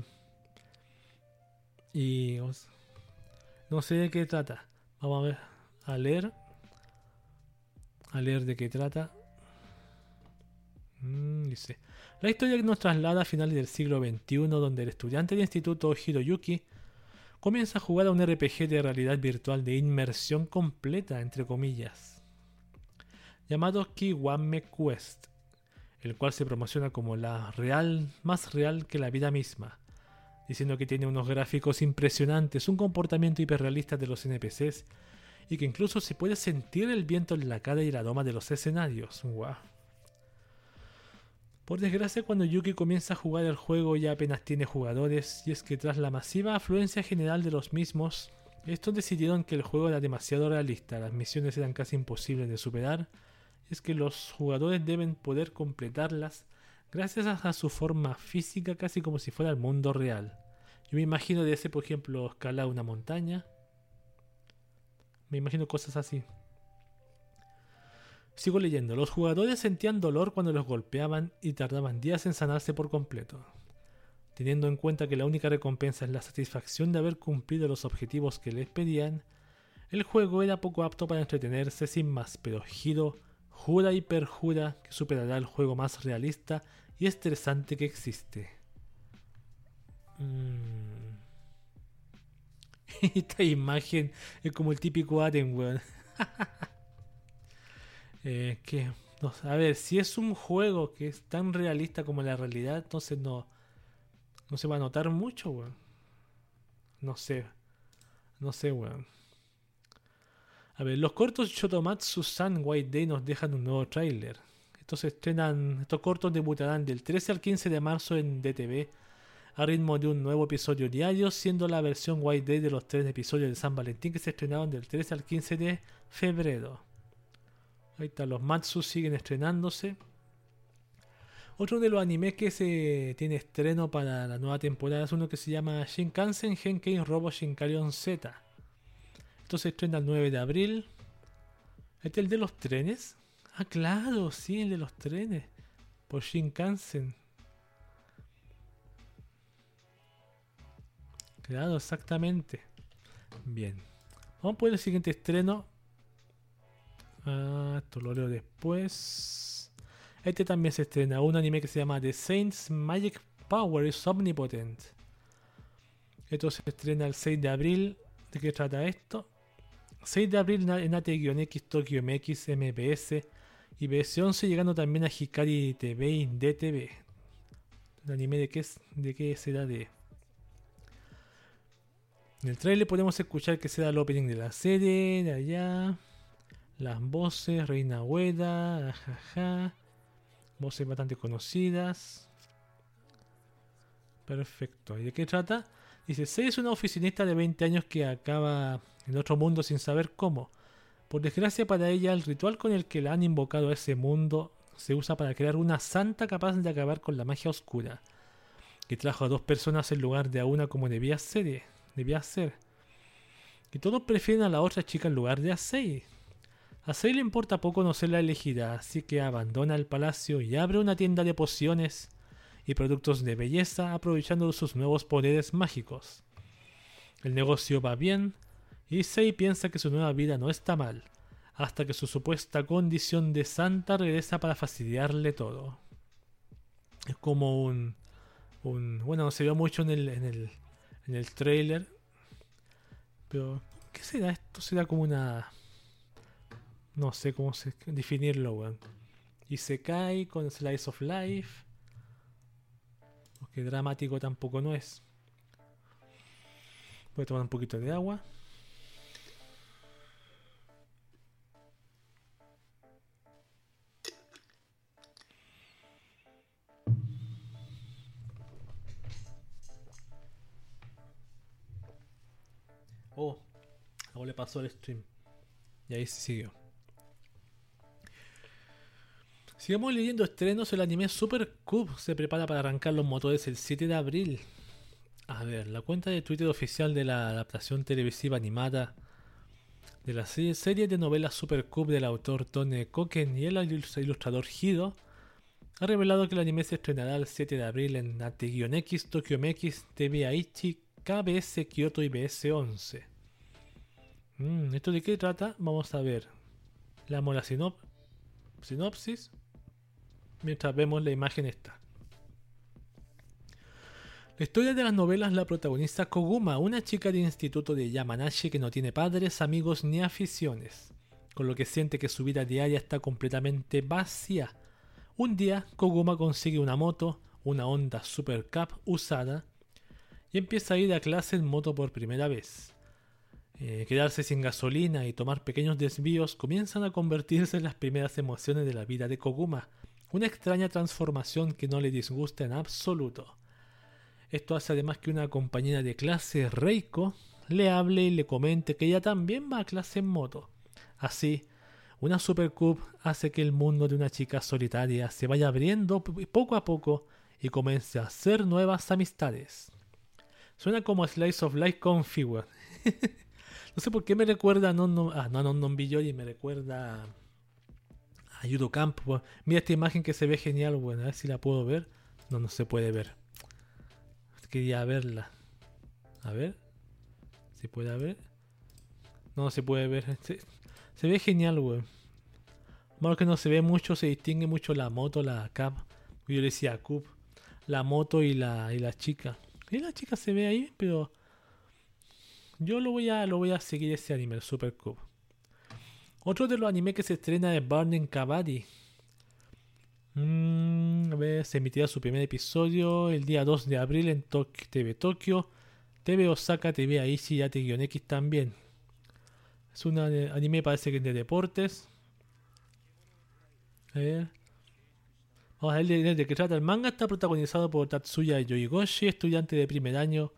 y... no sé de qué trata. Vamos a ver, a leer. A leer de qué trata. Mm, dice... La historia que nos traslada a finales del siglo veintiuno, donde el estudiante del instituto Hiroyuki comienza a jugar a un R P G de realidad virtual de inmersión completa, entre comillas, llamado Kiwame Quest, el cual se promociona como la real, más real que la vida misma, diciendo que tiene unos gráficos impresionantes, un comportamiento hiperrealista de los N P Cs y que incluso se puede sentir el viento en la cara y el aroma de los escenarios. ¡Wow! Por desgracia, cuando Yuki comienza a jugar el juego ya apenas tiene jugadores, y es que tras la masiva afluencia general de los mismos, estos decidieron que el juego era demasiado realista, las misiones eran casi imposibles de superar, y es que los jugadores deben poder completarlas gracias a su forma física, casi como si fuera el mundo real. Yo me imagino de ese, por ejemplo, escalar una montaña, me imagino cosas así. Sigo leyendo. Los jugadores sentían dolor cuando los golpeaban y tardaban días en sanarse por completo. Teniendo en cuenta que la única recompensa es la satisfacción de haber cumplido los objetivos que les pedían, el juego era poco apto para entretenerse sin más, pero Hiro jura y perjura que superará el juego más realista y estresante que existe. Mm. Esta imagen es como el típico Aten, weón. Eh, que, no, a ver, si es un juego que es tan realista como la realidad, entonces no, no se va a notar mucho, weón. No sé, no sé, weón. A ver, los cortos Shotomatsu-san White Day nos dejan un nuevo tráiler. Estos estrenan, estos cortos debutarán del trece al quince de marzo en D T V a ritmo de un nuevo episodio diario, siendo la versión White Day de los tres episodios de San Valentín que se estrenaron del trece al quince de febrero. Ahí está, los Matsu siguen estrenándose. Otro de los animes que se tiene estreno para la nueva temporada es uno que se llama Shinkansen Genkei Robo Shinkarion Z. Esto se estrena el nueve de abril. ¿Este es el de los trenes? Ah, claro, sí, el de los trenes. Por Shinkansen. Claro, exactamente. Bien. Vamos por el siguiente estreno. Ah, esto lo leo después. Este también se estrena, un anime que se llama The Saints Magic Power is Omnipotent. Esto se estrena el seis de abril. ¿De qué trata esto? seis de abril en A T X, Tokyo M X, M B S y B S once, llegando también a Hikari T V y D T V. ¿El anime de qué, de qué será de...? En el trailer podemos escuchar que se da el opening de la serie, de allá, las voces, Reina Abuela, jajaja, voces bastante conocidas. Perfecto, ¿y de qué trata? Dice, Sei es una oficinista de veinte años que acaba en otro mundo sin saber cómo. Por desgracia para ella, el ritual con el que la han invocado a ese mundo se usa para crear una santa capaz de acabar con la magia oscura, que trajo a dos personas en lugar de a una como debía ser, debía ser. Que todos prefieren a la otra chica en lugar de a Sei. A Sei le importa poco no ser la elegida, así que abandona el palacio y abre una tienda de pociones y productos de belleza, aprovechando sus nuevos poderes mágicos. El negocio va bien y Sei piensa que su nueva vida no está mal, hasta que su supuesta condición de santa regresa para fastidiarle todo. Es como un... un bueno, no se vio mucho en el, en el, en el trailer, pero ¿qué será? Esto será como una... no sé cómo se, definirlo, weón. Isekai con Slice of Life. Porque dramático tampoco no es. Voy a tomar un poquito de agua. Oh, algo le pasó al stream. Y ahí se siguió. Sigamos leyendo estrenos. El anime Super Cube se prepara para arrancar los motores el siete de abril. A ver, la cuenta de Twitter oficial de la adaptación televisiva animada de la serie de novelas Super Cube del autor Tone Koken y el ilustrador Hido ha revelado que el anime se estrenará el siete de abril en Ate-X, Tokyo M X, T V Aichi, K B S Kyoto y B S once. Mm, ¿Esto de qué trata? Vamos a ver. Leamos la sinop- sinopsis mientras vemos la imagen esta. La historia de las novelas la protagoniza Koguma, una chica de instituto de Yamanashi que no tiene padres, amigos ni aficiones, con lo que siente que su vida diaria está completamente vacía. Un día, Koguma consigue una moto, una Honda Super Cup usada, y empieza a ir a clase en moto por primera vez. Eh, quedarse sin gasolina y tomar pequeños desvíos comienzan a convertirse en las primeras emociones de la vida de Koguma, una extraña transformación que no le disgusta en absoluto. Esto hace además que una compañera de clase, Reiko, le hable y le comente que ella también va a clase en moto. Así, una Supercube hace que el mundo de una chica solitaria se vaya abriendo poco a poco y comience a hacer nuevas amistades. Suena como Slice of Life Configure. No sé por qué me recuerda a Non Non, ah, no, non, non Biyori, me recuerda a Judo Camp. Bueno, mira esta imagen que se ve genial. Bueno, a ver si la puedo ver. No, no se puede ver. Quería verla. A ver. ¿Se puede ver? No, no se puede ver. Se, se ve genial, weón. Malo que no se ve mucho, se distingue mucho la moto, la cap. Yo le decía cup. La moto y la, y la chica. Y la chica se ve ahí, pero yo lo voy a, lo voy a seguir ese anime, el Super Cube. Otro de los animes que se estrena es Burning Kabaddi. Mm, a ver, se emitirá su primer episodio el día dos de abril en Tok- T V Tokio, T V Osaka, T V Aichi y Ate-X también. Es un anime, parece que de deportes. A ver. Vamos a ver de qué trata. El manga está protagonizado por Tatsuya Yoigoshi, estudiante de primer año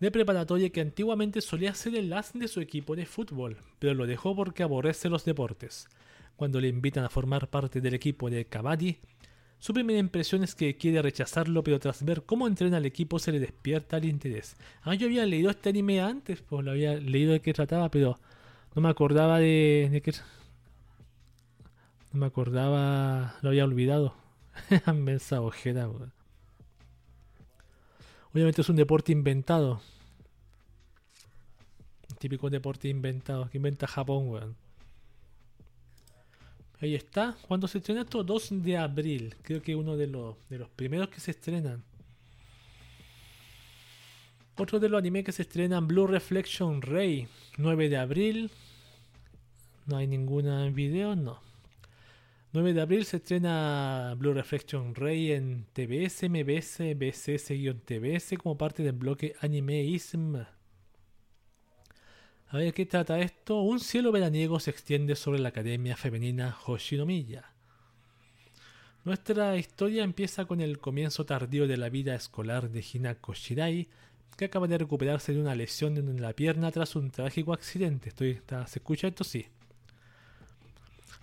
de preparatoria que antiguamente solía ser el as de su equipo de fútbol, pero lo dejó porque aborrece los deportes. Cuando le invitan a formar parte del equipo de Kabaddi, su primera impresión es que quiere rechazarlo, pero tras ver cómo entrena el equipo se le despierta el interés. Ah, yo había leído este anime antes, pues lo había leído de qué trataba, pero no me acordaba de, de qué... No me acordaba... Lo había olvidado. Mensa ojera. Bro. Obviamente es un deporte inventado. El típico deporte inventado que inventa Japón, weón. Ahí está. Cuando se estrena esto, dos de abril. Creo que uno de los, de los primeros que se estrenan. Otro de los animes que se estrenan, Blue Reflection Ray, nueve de abril. No hay ninguna video, no. nueve de abril se estrena Blue Reflection Ray en T B S, M B S, B C S-T B S como parte del bloque Anime Ism. A ver, ¿qué trata esto? Un cielo veraniego se extiende sobre la academia femenina Hoshinomiya. Nuestra historia empieza con el comienzo tardío de la vida escolar de Hinako Shirai, que acaba de recuperarse de una lesión en la pierna tras un trágico accidente. Estoy, ¿Se escucha esto? Sí.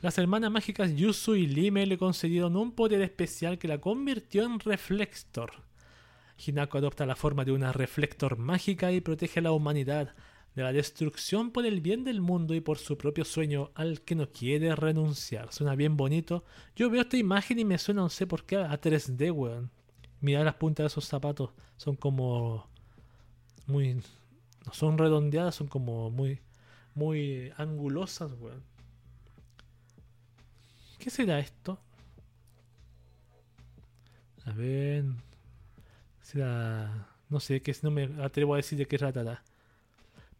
Las hermanas mágicas Yuzu y Lime le concedieron un poder especial que la convirtió en Reflector. Hinako adopta la forma de una Reflector mágica y protege a la humanidad de la destrucción por el bien del mundo y por su propio sueño al que no quiere renunciar. Suena bien bonito. Yo veo esta imagen y me suena, no sé por qué, a tres D, weón. Mirad las puntas de esos zapatos. Son como... muy... no son redondeadas, son como muy... muy angulosas, weón. ¿Qué será esto? A ver... será... no sé, que no me atrevo a decir de qué tratará.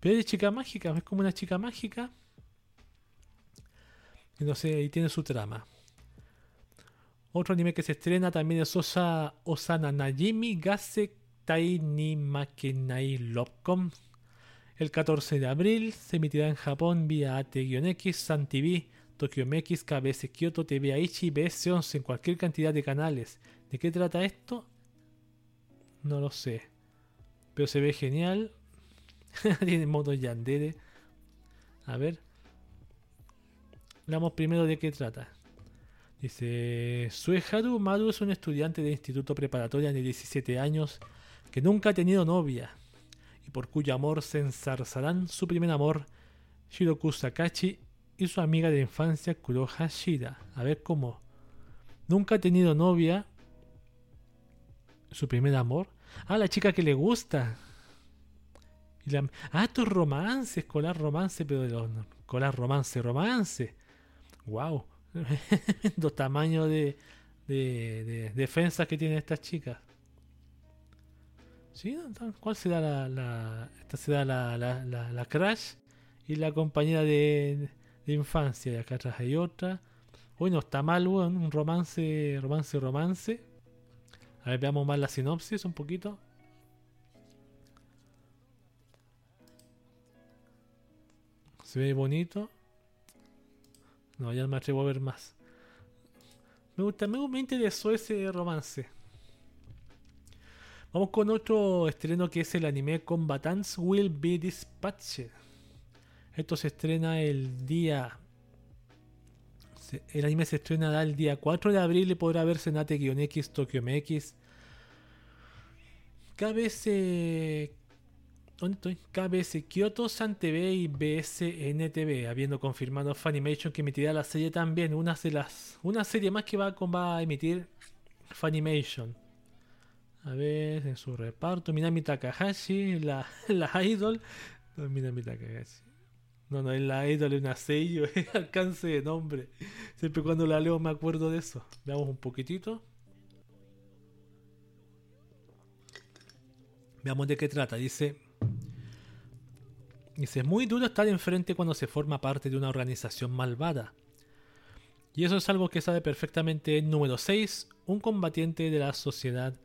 Pero es chica mágica, es como una chica mágica. Y no sé, ahí tiene su trama. Otro anime que se estrena también es Osa, Osana Najimi Gasetai ni Makenai Love.com. El catorce de abril se emitirá en Japón vía A T X, Sun T V, Tokyo M X, K B S Kyoto, T V Aichi, B S once, en cualquier cantidad de canales. ¿De qué trata esto? No lo sé. Pero se ve genial. Tiene modo yandere. A ver, hablamos primero de qué trata. Dice: Sueharu Maru es un estudiante de instituto preparatoria de diecisiete años que nunca ha tenido novia y por cuyo amor se enzarzarán su primer amor, Shiroku Sakachi, y su amiga de infancia, Kuroha Shida. A ver, cómo nunca ha tenido novia, su primer amor. Ah, la chica que le gusta. Y la, ah, esto es romance, escolar romance, pero de los no, escolar romance, romance. Wow, los tamaños de, de, de defensas que tienen estas chicas. ¿Sí? ¿Cuál será la, la esta será la, la, la, la Crash y la compañera de, de infancia? Y acá atrás hay otra. Uy, no está mal, bueno, un romance, romance, romance. A ver, veamos más la sinopsis un poquito. Se ve bonito. No, ya me atrevo a ver más. Me gusta, me, me interesó ese romance. Vamos con otro estreno que es el anime Combatants Will Be Dispatched. Esto se estrena el día... Se, el anime se estrena el día cuatro de abril y podrá verse en A T X, Tokyo M X. K B S... ¿Dónde estoy? K B S Kyoto, Sun T V y B S N T V, habiendo confirmado Funimation que emitirá la serie también. Una, de las, una serie más que va, va a emitir Funimation. A ver, en su reparto, Minami Takahashi, la, la idol. No, Minami Takahashi. No, no, es la idol, es una sello, es alcance de nombre. Siempre cuando la leo me acuerdo de eso. Veamos un poquitito. Veamos de qué trata. Dice... Dice, es muy duro estar enfrente cuando se forma parte de una organización malvada. Y eso es algo que sabe perfectamente el número seis, un combatiente de la sociedad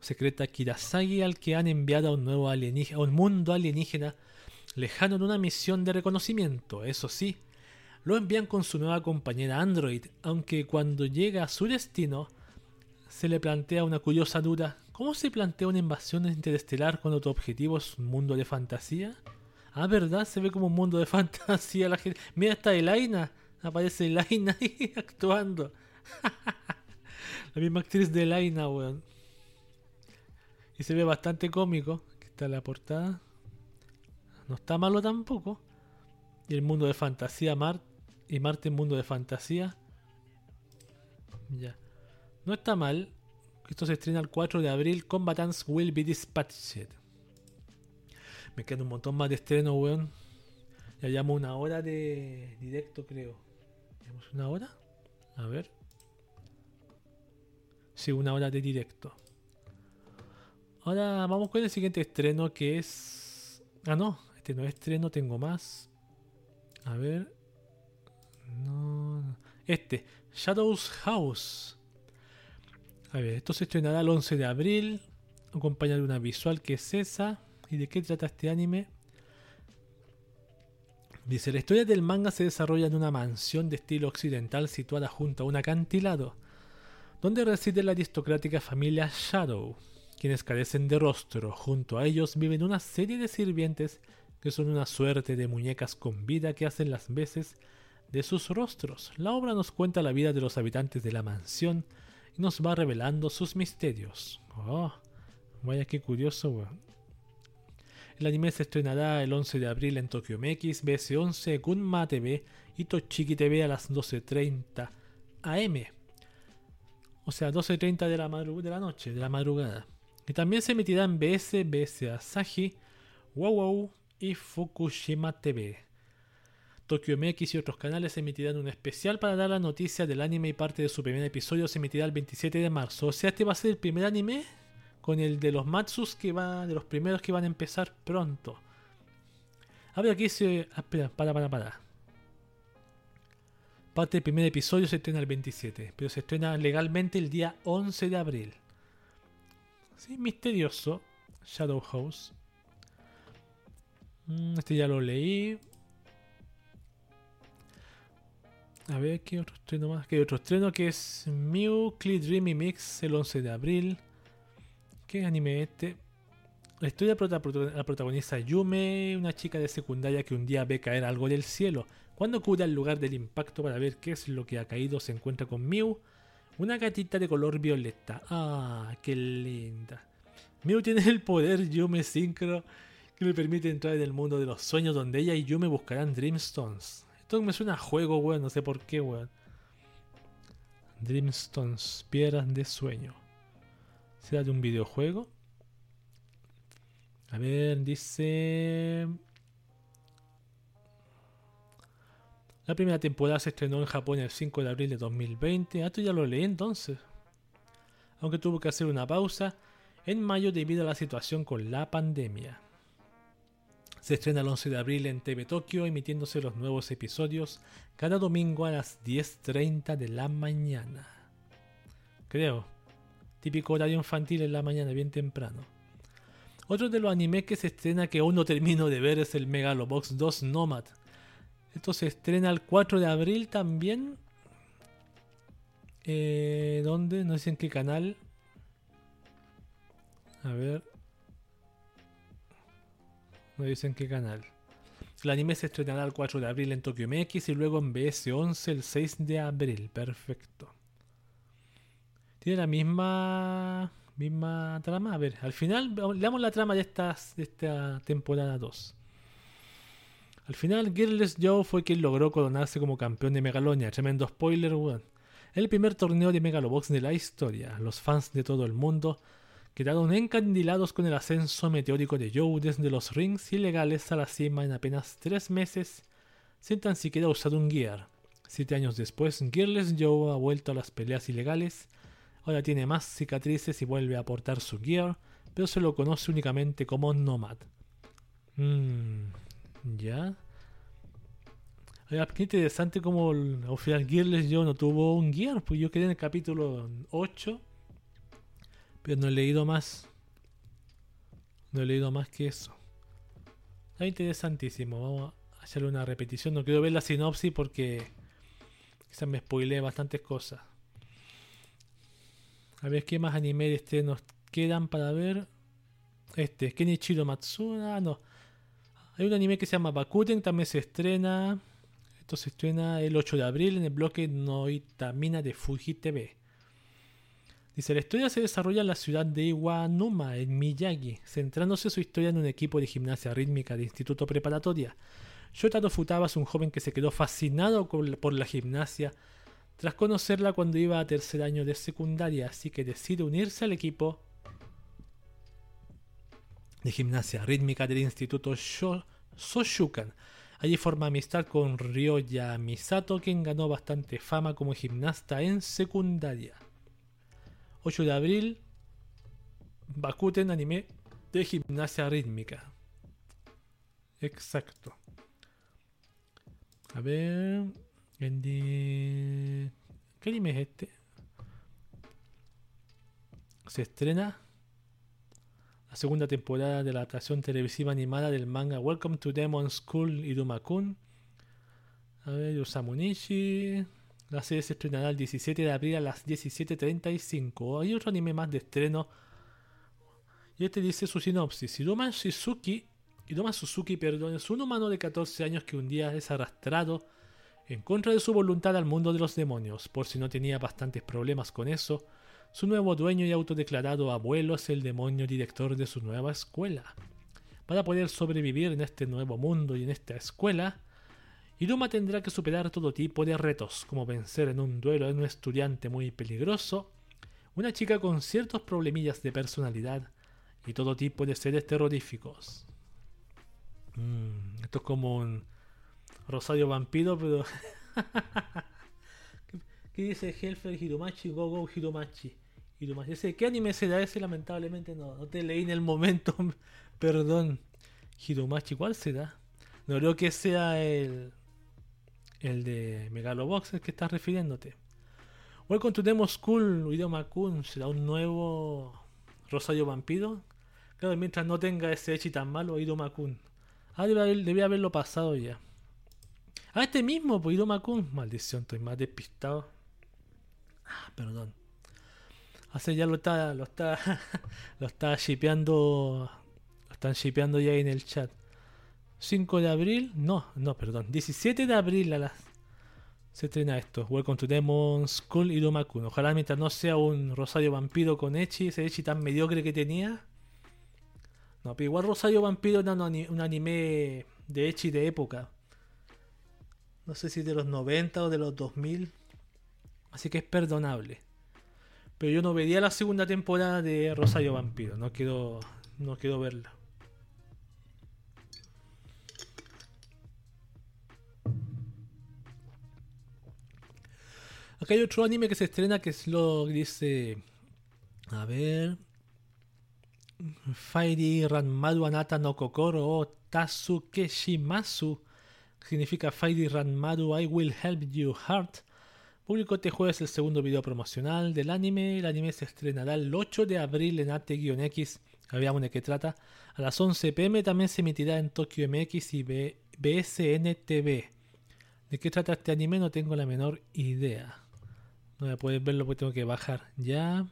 secreta Kirasagi al que han enviado a un, nuevo alienígena, a un mundo alienígena lejano en una misión de reconocimiento. Eso sí, lo envían con su nueva compañera Android, aunque cuando llega a su destino se le plantea una curiosa duda. ¿Cómo se plantea una invasión interestelar cuando tu objetivo es un mundo de fantasía? Ah, ¿verdad? Se ve como un mundo de fantasía la gente. Mira, está Elaina. Aparece Elaina ahí actuando. La misma actriz de Elaina, weón. Y se ve bastante cómico. Aquí está la portada. No está malo tampoco. Y el mundo de fantasía, Marte. Y Marte, mundo de fantasía. Ya. No está mal. Esto se estrena el cuatro de abril. Combatants Will Be Dispatched. Me quedan un montón más de estreno, weón. Ya llevamos una hora de directo, creo. ¿Llevamos una hora? A ver. Sí, una hora de directo. Ahora vamos con el siguiente estreno que es... Ah, no. Este no es estreno, tengo más. A ver. No. Este. Shadows House. A ver, esto se estrenará el once de abril. Acompañado de una visual que es esa. ¿Y de qué trata este anime? Dice, la historia del manga se desarrolla en una mansión de estilo occidental situada junto a un acantilado, donde reside la aristocrática familia Shadow, quienes carecen de rostro. Junto a ellos viven una serie de sirvientes que son una suerte de muñecas con vida que hacen las veces de sus rostros. La obra nos cuenta la vida de los habitantes de la mansión y nos va revelando sus misterios. Oh, vaya que curioso, weón. El anime se estrenará el once de abril en Tokyo M X, B S once, Gunma T V y Tochiki T V a las doce treinta a eme. O sea, doce treinta de la madrug- de la noche, de la madrugada. Y también se emitirá en B S, B S Asahi, Wow Wow y Fukushima T V. Tokyo M X y otros canales emitirán un especial para dar la noticia del anime y parte de su primer episodio se emitirá el veintisiete de marzo. O sea, este va a ser el primer anime con el de los Matsus, que va de los primeros que van a empezar pronto. A ver, aquí se... Ah, espera, para, para, para. Parte del primer episodio se estrena el veintisiete, pero se estrena legalmente el día once de abril. Sí, misterioso. Shadow House. Este ya lo leí. A ver, ¿qué otro estreno más? ¿Qué otro estreno? Que es Mew Clear Dreamy Mix el once de abril. ¿Qué anime es este? La historia prota- la protagoniza Yume, una chica de secundaria que un día ve caer algo del cielo. Cuando acude al lugar del impacto para ver qué es lo que ha caído, se encuentra con Mew, una gatita de color violeta. ¡Ah, qué linda! Mew tiene el poder Yume Synchro que le permite entrar en el mundo de los sueños donde ella y Yume buscarán Dreamstones. Esto me suena a juego, weón, no sé por qué, weón. Dreamstones, piedras de sueño. ¿Será de un videojuego? A ver, dice... La primera temporada se estrenó en Japón el cinco de abril de dos mil veinte. Ah, tú ya lo leí entonces. Aunque tuvo que hacer una pausa en mayo debido a la situación con la pandemia. Se estrena el once de abril en T V Tokio, emitiéndose los nuevos episodios cada domingo a las diez treinta de la mañana. Creo. Típico horario infantil en la mañana, bien temprano. Otro de los animes que se estrena que aún no termino de ver es el Megalobox dos Nomad. Esto se estrena el cuatro de abril también. Eh, ¿Dónde? No sé en qué canal. A ver... No dicen qué canal. El anime se estrenará el cuatro de abril en Tokyo M X y luego en B S once el seis de abril. Perfecto. Tiene la misma misma trama. A ver, al final leamos la trama de, estas, de esta temporada dos. Al final, Gearless Joe fue quien logró coronarse como campeón de Megalonia. Tremendo spoiler, weón. El primer torneo de Megalobox de la historia. Los fans de todo el mundo quedaron encandilados con el ascenso meteórico de Joe desde los rings ilegales a la cima en apenas tres meses, sin tan siquiera usar un gear. Siete años después, Gearless Joe ha vuelto a las peleas ilegales, ahora tiene más cicatrices y vuelve a portar su gear, pero se lo conoce únicamente como Nomad. Mmm, ya. Ahora, qué interesante como al final Gearless Joe no tuvo un gear, pues yo quedé en el capítulo ocho. Pero no he leído más. No he leído más que eso. Está interesantísimo. Vamos a hacerle una repetición. No quiero ver la sinopsis porque quizás me spoileé bastantes cosas. A ver qué más anime de este nos quedan para ver. Este, Kenichiro Matsuna. No. Hay un anime que se llama Bakuten. También se estrena. Esto se estrena el ocho de abril en el bloque Noitamina de Fuji T V. Dice, la historia se desarrolla en la ciudad de Iwanuma, en Miyagi, centrándose su historia en un equipo de gimnasia rítmica de instituto preparatoria. Shotaro Futaba es un joven que se quedó fascinado por la gimnasia tras conocerla cuando iba a tercer año de secundaria, así que decide unirse al equipo de gimnasia rítmica del instituto Shoshukan. Allí forma amistad con Ryoya Misato, quien ganó bastante fama como gimnasta en secundaria. ocho de abril, Bakuten, anime de gimnasia rítmica. Exacto. A ver... ¿Qué anime es este? Se estrena la segunda temporada de la adaptación televisiva animada del manga Welcome to Demon School Iruma-kun. A ver, Usamunishi. La serie se estrenará el diecisiete de abril a las diecisiete treinta y cinco. Hay otro anime más de estreno. Y este dice su sinopsis. Hiroma Shizuki, Hiroma Suzuki perdón, es un humano de catorce años que un día es arrastrado en contra de su voluntad al mundo de los demonios. Por si no tenía bastantes problemas con eso, su nuevo dueño y autodeclarado abuelo es el demonio director de su nueva escuela. Para poder sobrevivir en este nuevo mundo y en esta escuela, Hiroma tendrá que superar todo tipo de retos, como vencer en un duelo a un estudiante muy peligroso, una chica con ciertos problemillas de personalidad y todo tipo de seres terroríficos. Mm, esto es como un Rosario Vampiro, pero... ¿Qué dice Helfer Hiromachi? Go Go Hiromachi. Hiromachi. Dice, ¿qué anime será ese? Lamentablemente no, no te leí en el momento. Perdón. Hiromachi, ¿cuál será? No creo que sea el, el de Megalobox el que estás refiriéndote. Welcome to Demo School, Hiroma-kun. ¿Será un nuevo Rosario Vampiro? Claro, mientras no tenga ese echi tan malo, Hiroma-kun. Ah, debía, haber, debía haberlo pasado ya. Ah, este mismo, pues, Hiroma-kun. Maldición, estoy más despistado. Ah, perdón. Hace ya lo está, lo está, lo está shipeando, lo están shipeando ya en el chat. cinco de abril, no, no, perdón, diecisiete de abril a las... se estrena esto, Welcome to Demon School Hiroma-kun. Ojalá mientras no sea un Rosario Vampiro con Echi, ese Echi tan mediocre que tenía. No, pero igual Rosario Vampiro era un anime de Echi de época. No sé si de los noventa o de los dos mil. Así que es perdonable. Pero yo no vería la segunda temporada de Rosario Vampiro. No quiero, no quiero verla. Acá hay otro anime que se estrena que es lo que dice... A ver... Fairy Ranmaru Anata no Kokoro o Tasuke Shimasu. Significa Fairy Ranmaru I Will Help You Heart. Publicó este jueves el segundo video promocional del anime. El anime se estrenará el ocho de abril en A T X. Habíamos de qué trata. A las once pm también se emitirá en Tokyo M X y B S N T V. ¿De qué trata este anime? No tengo la menor idea. No voy a poder verlo porque tengo que bajar ya.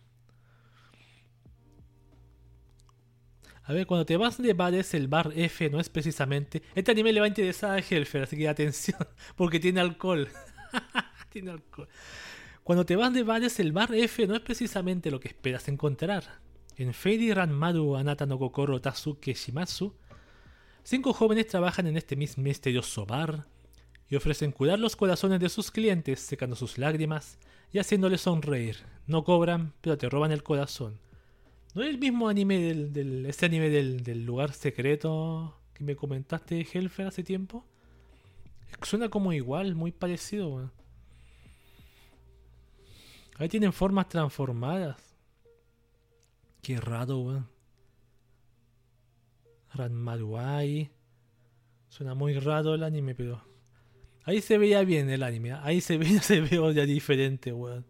A ver, cuando te vas de bares, el bar F no es precisamente... Este anime le va a interesar a Helfer, así que atención, porque tiene alcohol. Tiene alcohol. Cuando te vas de bares, el bar F no es precisamente lo que esperas encontrar. En Fairy Ranmaru Anata no Kokoro Tasuke Shimasu, cinco jóvenes trabajan en este mismo misterioso bar y ofrecen curar los corazones de sus clientes, secando sus lágrimas y haciéndoles sonreír. No cobran, pero te roban el corazón. ¿No es el mismo anime del, del ese anime del, del lugar secreto que me comentaste, Helfer, hace tiempo? Suena como igual, muy parecido. Bueno. Ahí tienen formas transformadas. Qué raro, weón. Ranmaruai. Suena muy raro el anime, pero... Ahí se veía bien el anime, ¿eh? Ahí se veía, se veía ya diferente, weón.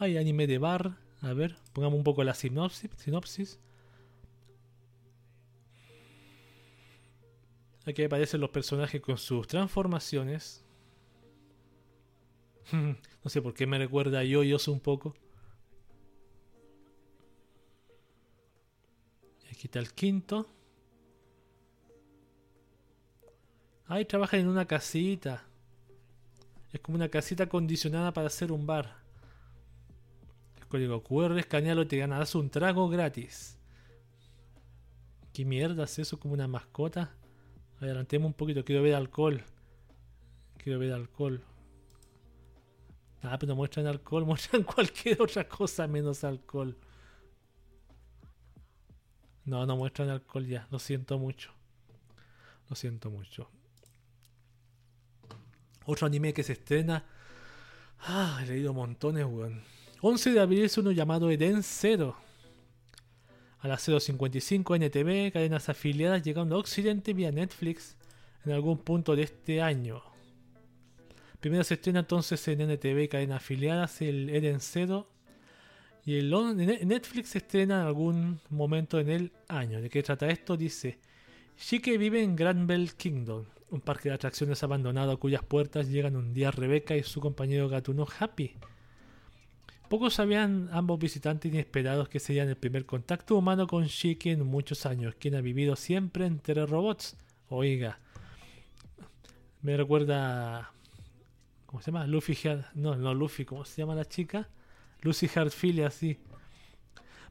Hay anime de bar. A ver, pongamos un poco la sinopsis. sinopsis. Aquí aparecen los personajes con sus transformaciones. No sé por qué me recuerda a Yoyos un poco. Aquí está el quinto. Ahí trabajan en una casita. Es como una casita acondicionada para hacer un bar. El código Q R, escanealo y te ganarás un trago gratis. ¿Qué mierda es eso? Como una mascota. Adelantemos un poquito, quiero ver alcohol. Quiero ver alcohol. Ah, pero no muestran alcohol, muestran cualquier otra cosa menos alcohol. No, no muestran alcohol ya, lo siento mucho. Lo siento mucho. Otro anime que se estrena. Ah, he leído montones, weón. once de abril es uno llamado Eden Zero. A las cero cincuenta y cinco N T V, cadenas afiliadas llegando a Occidente vía Netflix en algún punto de este año. Primero se estrena entonces en N T V y cadenas afiliadas el Eden Zero. Y el on- Netflix se estrena en algún momento en el año. ¿De qué trata esto? Dice Shike vive en Granville Kingdom, un parque de atracciones abandonado a cuyas puertas llegan un día Rebecca y su compañero gatuno Happy. Pocos sabían ambos visitantes inesperados que serían el primer contacto humano con Shiki en muchos años, quien ha vivido siempre entre robots. Oiga, me recuerda... ¿Cómo se llama? Luffy Heart... No, no Luffy, ¿cómo se llama la chica? Lucy Hartfield, así.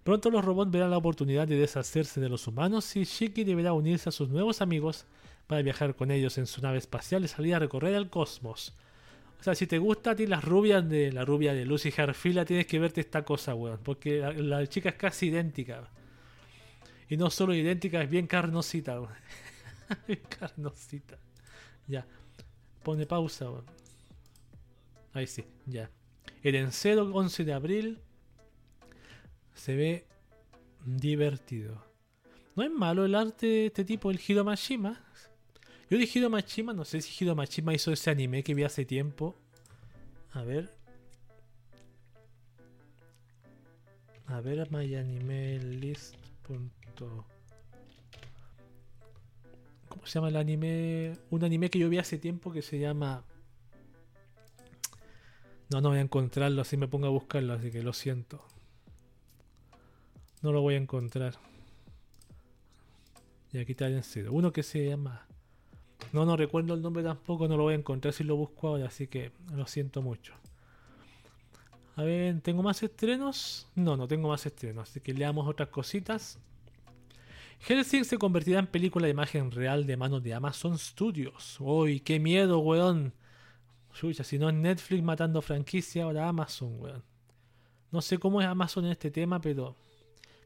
Pronto los robots verán la oportunidad de deshacerse de los humanos y Shiki deberá unirse a sus nuevos amigos para viajar con ellos en su nave espacial y salir a recorrer el cosmos. O sea, si te gusta a ti las rubias de la rubia de Lucy Hartfield, tienes que verte esta cosa, weón. Porque la, la chica es casi idéntica. Y no solo idéntica, es bien carnosita, weón. Bien carnosita. Ya. Pone pausa, weón. Ahí sí, ya. Herencero, once de abril. Se ve divertido. No es malo el arte de este tipo, el Hiro Mashima. Yo de Hiro Mashima, no sé si Hiro Mashima hizo ese anime que vi hace tiempo. A ver. A ver, myanimelist. ¿Cómo se llama el anime? Un anime que yo vi hace tiempo que se llama... No, no voy a encontrarlo, así me pongo a buscarlo, así que lo siento. No lo voy a encontrar. Y aquí está en cero. Uno que se llama... No, no recuerdo el nombre tampoco, no lo voy a encontrar si lo busco ahora, así que lo siento mucho. A ver, ¿tengo más estrenos? No, no tengo más estrenos, así que leamos otras cositas. Hellsing se convertirá en película de imagen real de manos de Amazon Studios. ¡Uy, qué miedo, weón! Chucha, si no es Netflix matando franquicia, ahora Amazon, weón. No sé cómo es Amazon en este tema, pero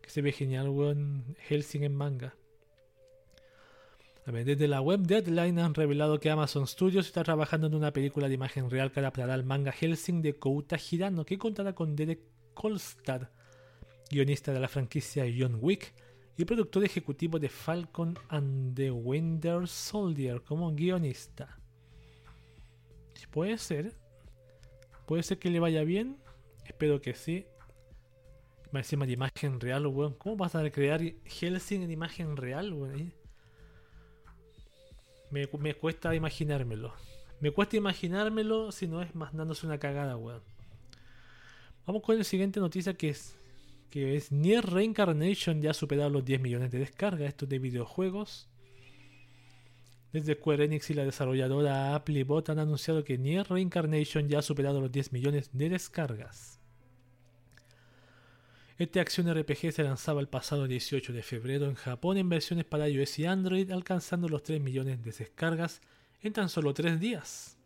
que se ve genial, weón, Hellsing en manga. Desde la web Deadline han revelado que Amazon Studios está trabajando en una película de imagen real que adaptará al manga Hellsing de Kouta Hirano, que contará con Derek Kolstad, guionista de la franquicia John Wick y productor ejecutivo de Falcon and the Winter Soldier como guionista. Puede ser, puede ser que le vaya bien, espero que sí. Más encima de imagen real, weón. ¿Cómo vas a crear Hellsing en imagen real, weón? Me, me cuesta imaginármelo. Me cuesta imaginármelo si no es más dándose una cagada, weón. Vamos con la siguiente noticia que es... Que es Nier Reincarnation ya ha superado los diez millones de descargas. Esto es de videojuegos. Desde Square Enix y la desarrolladora Apple Bot han anunciado que Nier Reincarnation ya ha superado los diez millones de descargas. Este acción R P G se lanzaba el pasado dieciocho de febrero en Japón en versiones para iOS y Android, alcanzando los tres millones de descargas en tan solo tres días.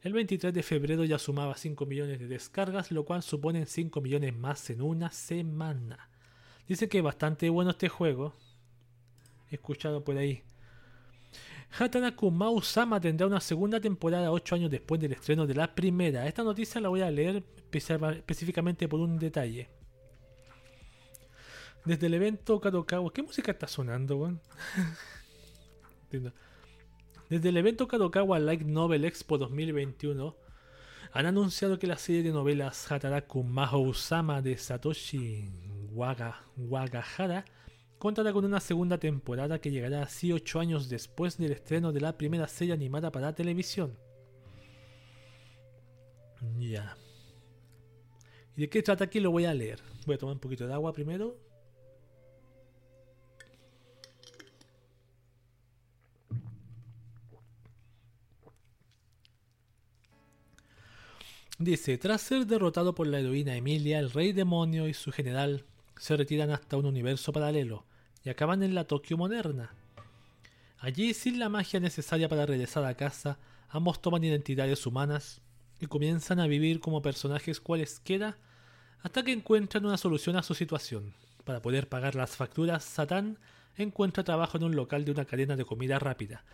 El veintitrés de febrero ya sumaba cinco millones de descargas, lo cual supone cinco millones más en una semana. Dicen que es bastante bueno este juego. He escuchado por ahí. Hataraku Mausama tendrá una segunda temporada ocho años después del estreno de la primera. Esta noticia la voy a leer específicamente por un detalle. Desde el evento Kadokawa... ¿Qué música está sonando, weón? Desde el evento Kadokawa Light Novel Expo dos mil veintiuno han anunciado que la serie de novelas Hataraku Mahousama de Satoshi Waga, Wagahara contará con una segunda temporada que llegará así ocho años después del estreno de la primera serie animada para televisión. Ya. Yeah. ¿Y de qué trata aquí? Lo voy a leer. Voy a tomar un poquito de agua primero. Dice, tras ser derrotado por la heroína Emilia, el rey demonio y su general se retiran hasta un universo paralelo y acaban en la Tokio moderna. Allí, sin la magia necesaria para regresar a casa, ambos toman identidades humanas y comienzan a vivir como personajes cualesquiera hasta que encuentran una solución a su situación. Para poder pagar las facturas, Satán encuentra trabajo en un local de una cadena de comida rápida.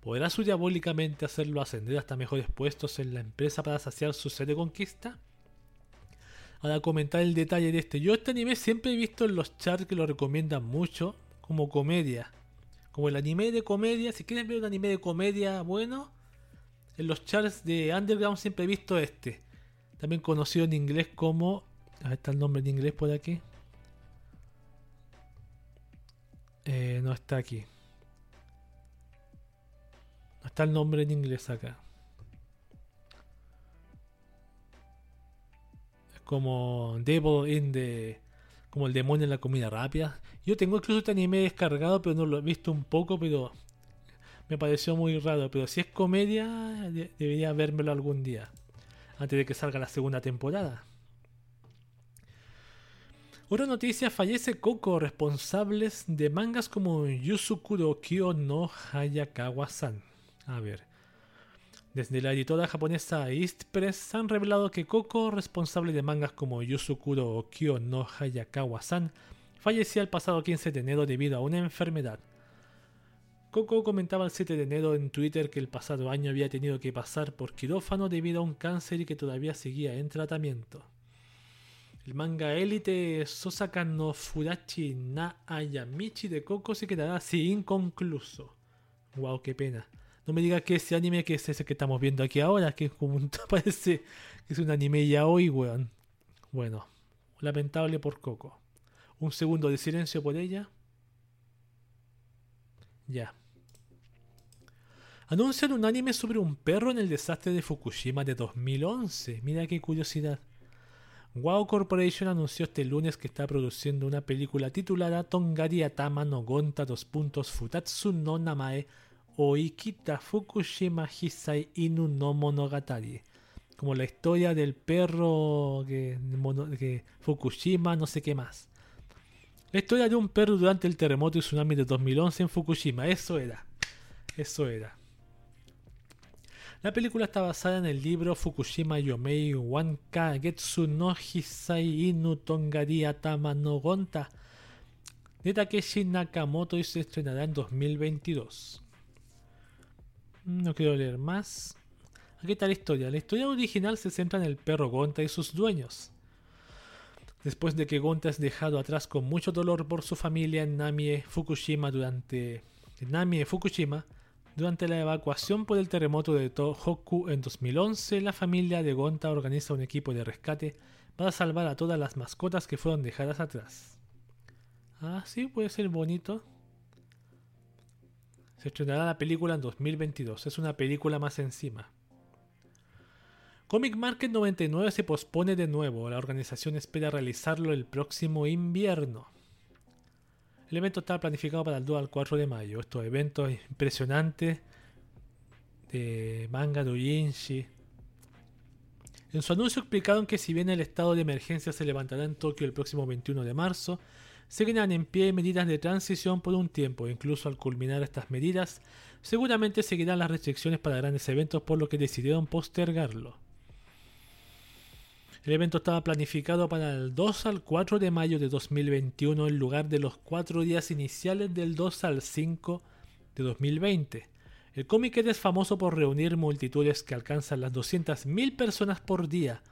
¿Podrá su diabólicamente hacerlo ascender hasta mejores puestos en la empresa para saciar su sed de conquista? Ahora comentar el detalle de este. Yo este anime siempre he visto en los charts que lo recomiendan mucho como comedia. Como el anime de comedia. Si quieres ver un anime de comedia bueno, en los charts de Underground siempre he visto este. También conocido en inglés como... Ahí está el nombre en inglés por aquí. Eh, no está aquí. está el nombre en inglés acá. Es como Devil in the... como el demonio en la comida rápida. Yo tengo incluso este anime descargado, pero no lo he visto un poco, pero me pareció muy raro. Pero si es comedia, de- debería vérmelo algún día, antes de que salga la segunda temporada. Otra noticia, fallece Coco, responsables de mangas como Yusukuro Kyo no Hayakawa-san. A ver. Desde la editora japonesa East Press han revelado que Coco, responsable de mangas como Yusukuro Kyo no Hayakawa-san, falleció el pasado quince de enero debido a una enfermedad. Coco comentaba el siete de enero en Twitter que el pasado año había tenido que pasar por quirófano debido a un cáncer y que todavía seguía en tratamiento. El manga Élite Sosaka no Furachi na Ayamichi de Coco se quedará así inconcluso. Wow, qué pena. No me digas que ese anime que es ese que estamos viendo aquí ahora, que como parece que es un anime ya hoy, weón. Bueno, lamentable por Coco. Un segundo de silencio por ella. Ya. Anuncian un anime sobre un perro en el desastre de Fukushima de dos mil once. Mira qué curiosidad. WoW Corporation anunció este lunes que está produciendo una película titulada Tongari Atama no Gonta dos puntos Futatsu no Namae Oikita Fukushima Hisai Inu no Monogatari, como la historia del perro que, mono, que Fukushima no sé qué más. La historia de un perro durante el terremoto y tsunami de dos mil once en Fukushima. Eso era, eso era. La película está basada en el libro Fukushima Yomei Wanka Getsu no Hisai Inu Tongari Atama no Gonta de Takeshi Nakamoto y se estrenará en dos mil veintidós. No quiero leer más. Aquí está la historia. La historia original se centra en el perro Gonta y sus dueños. Después de que Gonta es dejado atrás con mucho dolor por su familia en Namie, Fukushima durante... Namie, Fukushima... Durante la evacuación por el terremoto de Tohoku en dos mil once, la familia de Gonta organiza un equipo de rescate para salvar a todas las mascotas que fueron dejadas atrás. Ah, sí, puede ser bonito. Se estrenará la película en dos mil veintidós, es una película más encima. Comic Market noventa y nueve se pospone de nuevo, la organización espera realizarlo el próximo invierno. El evento está planificado para el dos al cuatro de mayo. Estos eventos impresionantes de manga doujinshi. En su anuncio explicaron que si bien el estado de emergencia se levantará en Tokio el próximo veintiuno de marzo, seguirán en pie medidas de transición por un tiempo. Incluso al culminar estas medidas, seguramente seguirán las restricciones para grandes eventos, por lo que decidieron postergarlo. El evento estaba planificado para el dos al cuatro de mayo de dos mil veintiuno en lugar de los cuatro días iniciales del dos al cinco de dos mil veinte. El Comic Con es famoso por reunir multitudes que alcanzan las doscientas mil personas por día,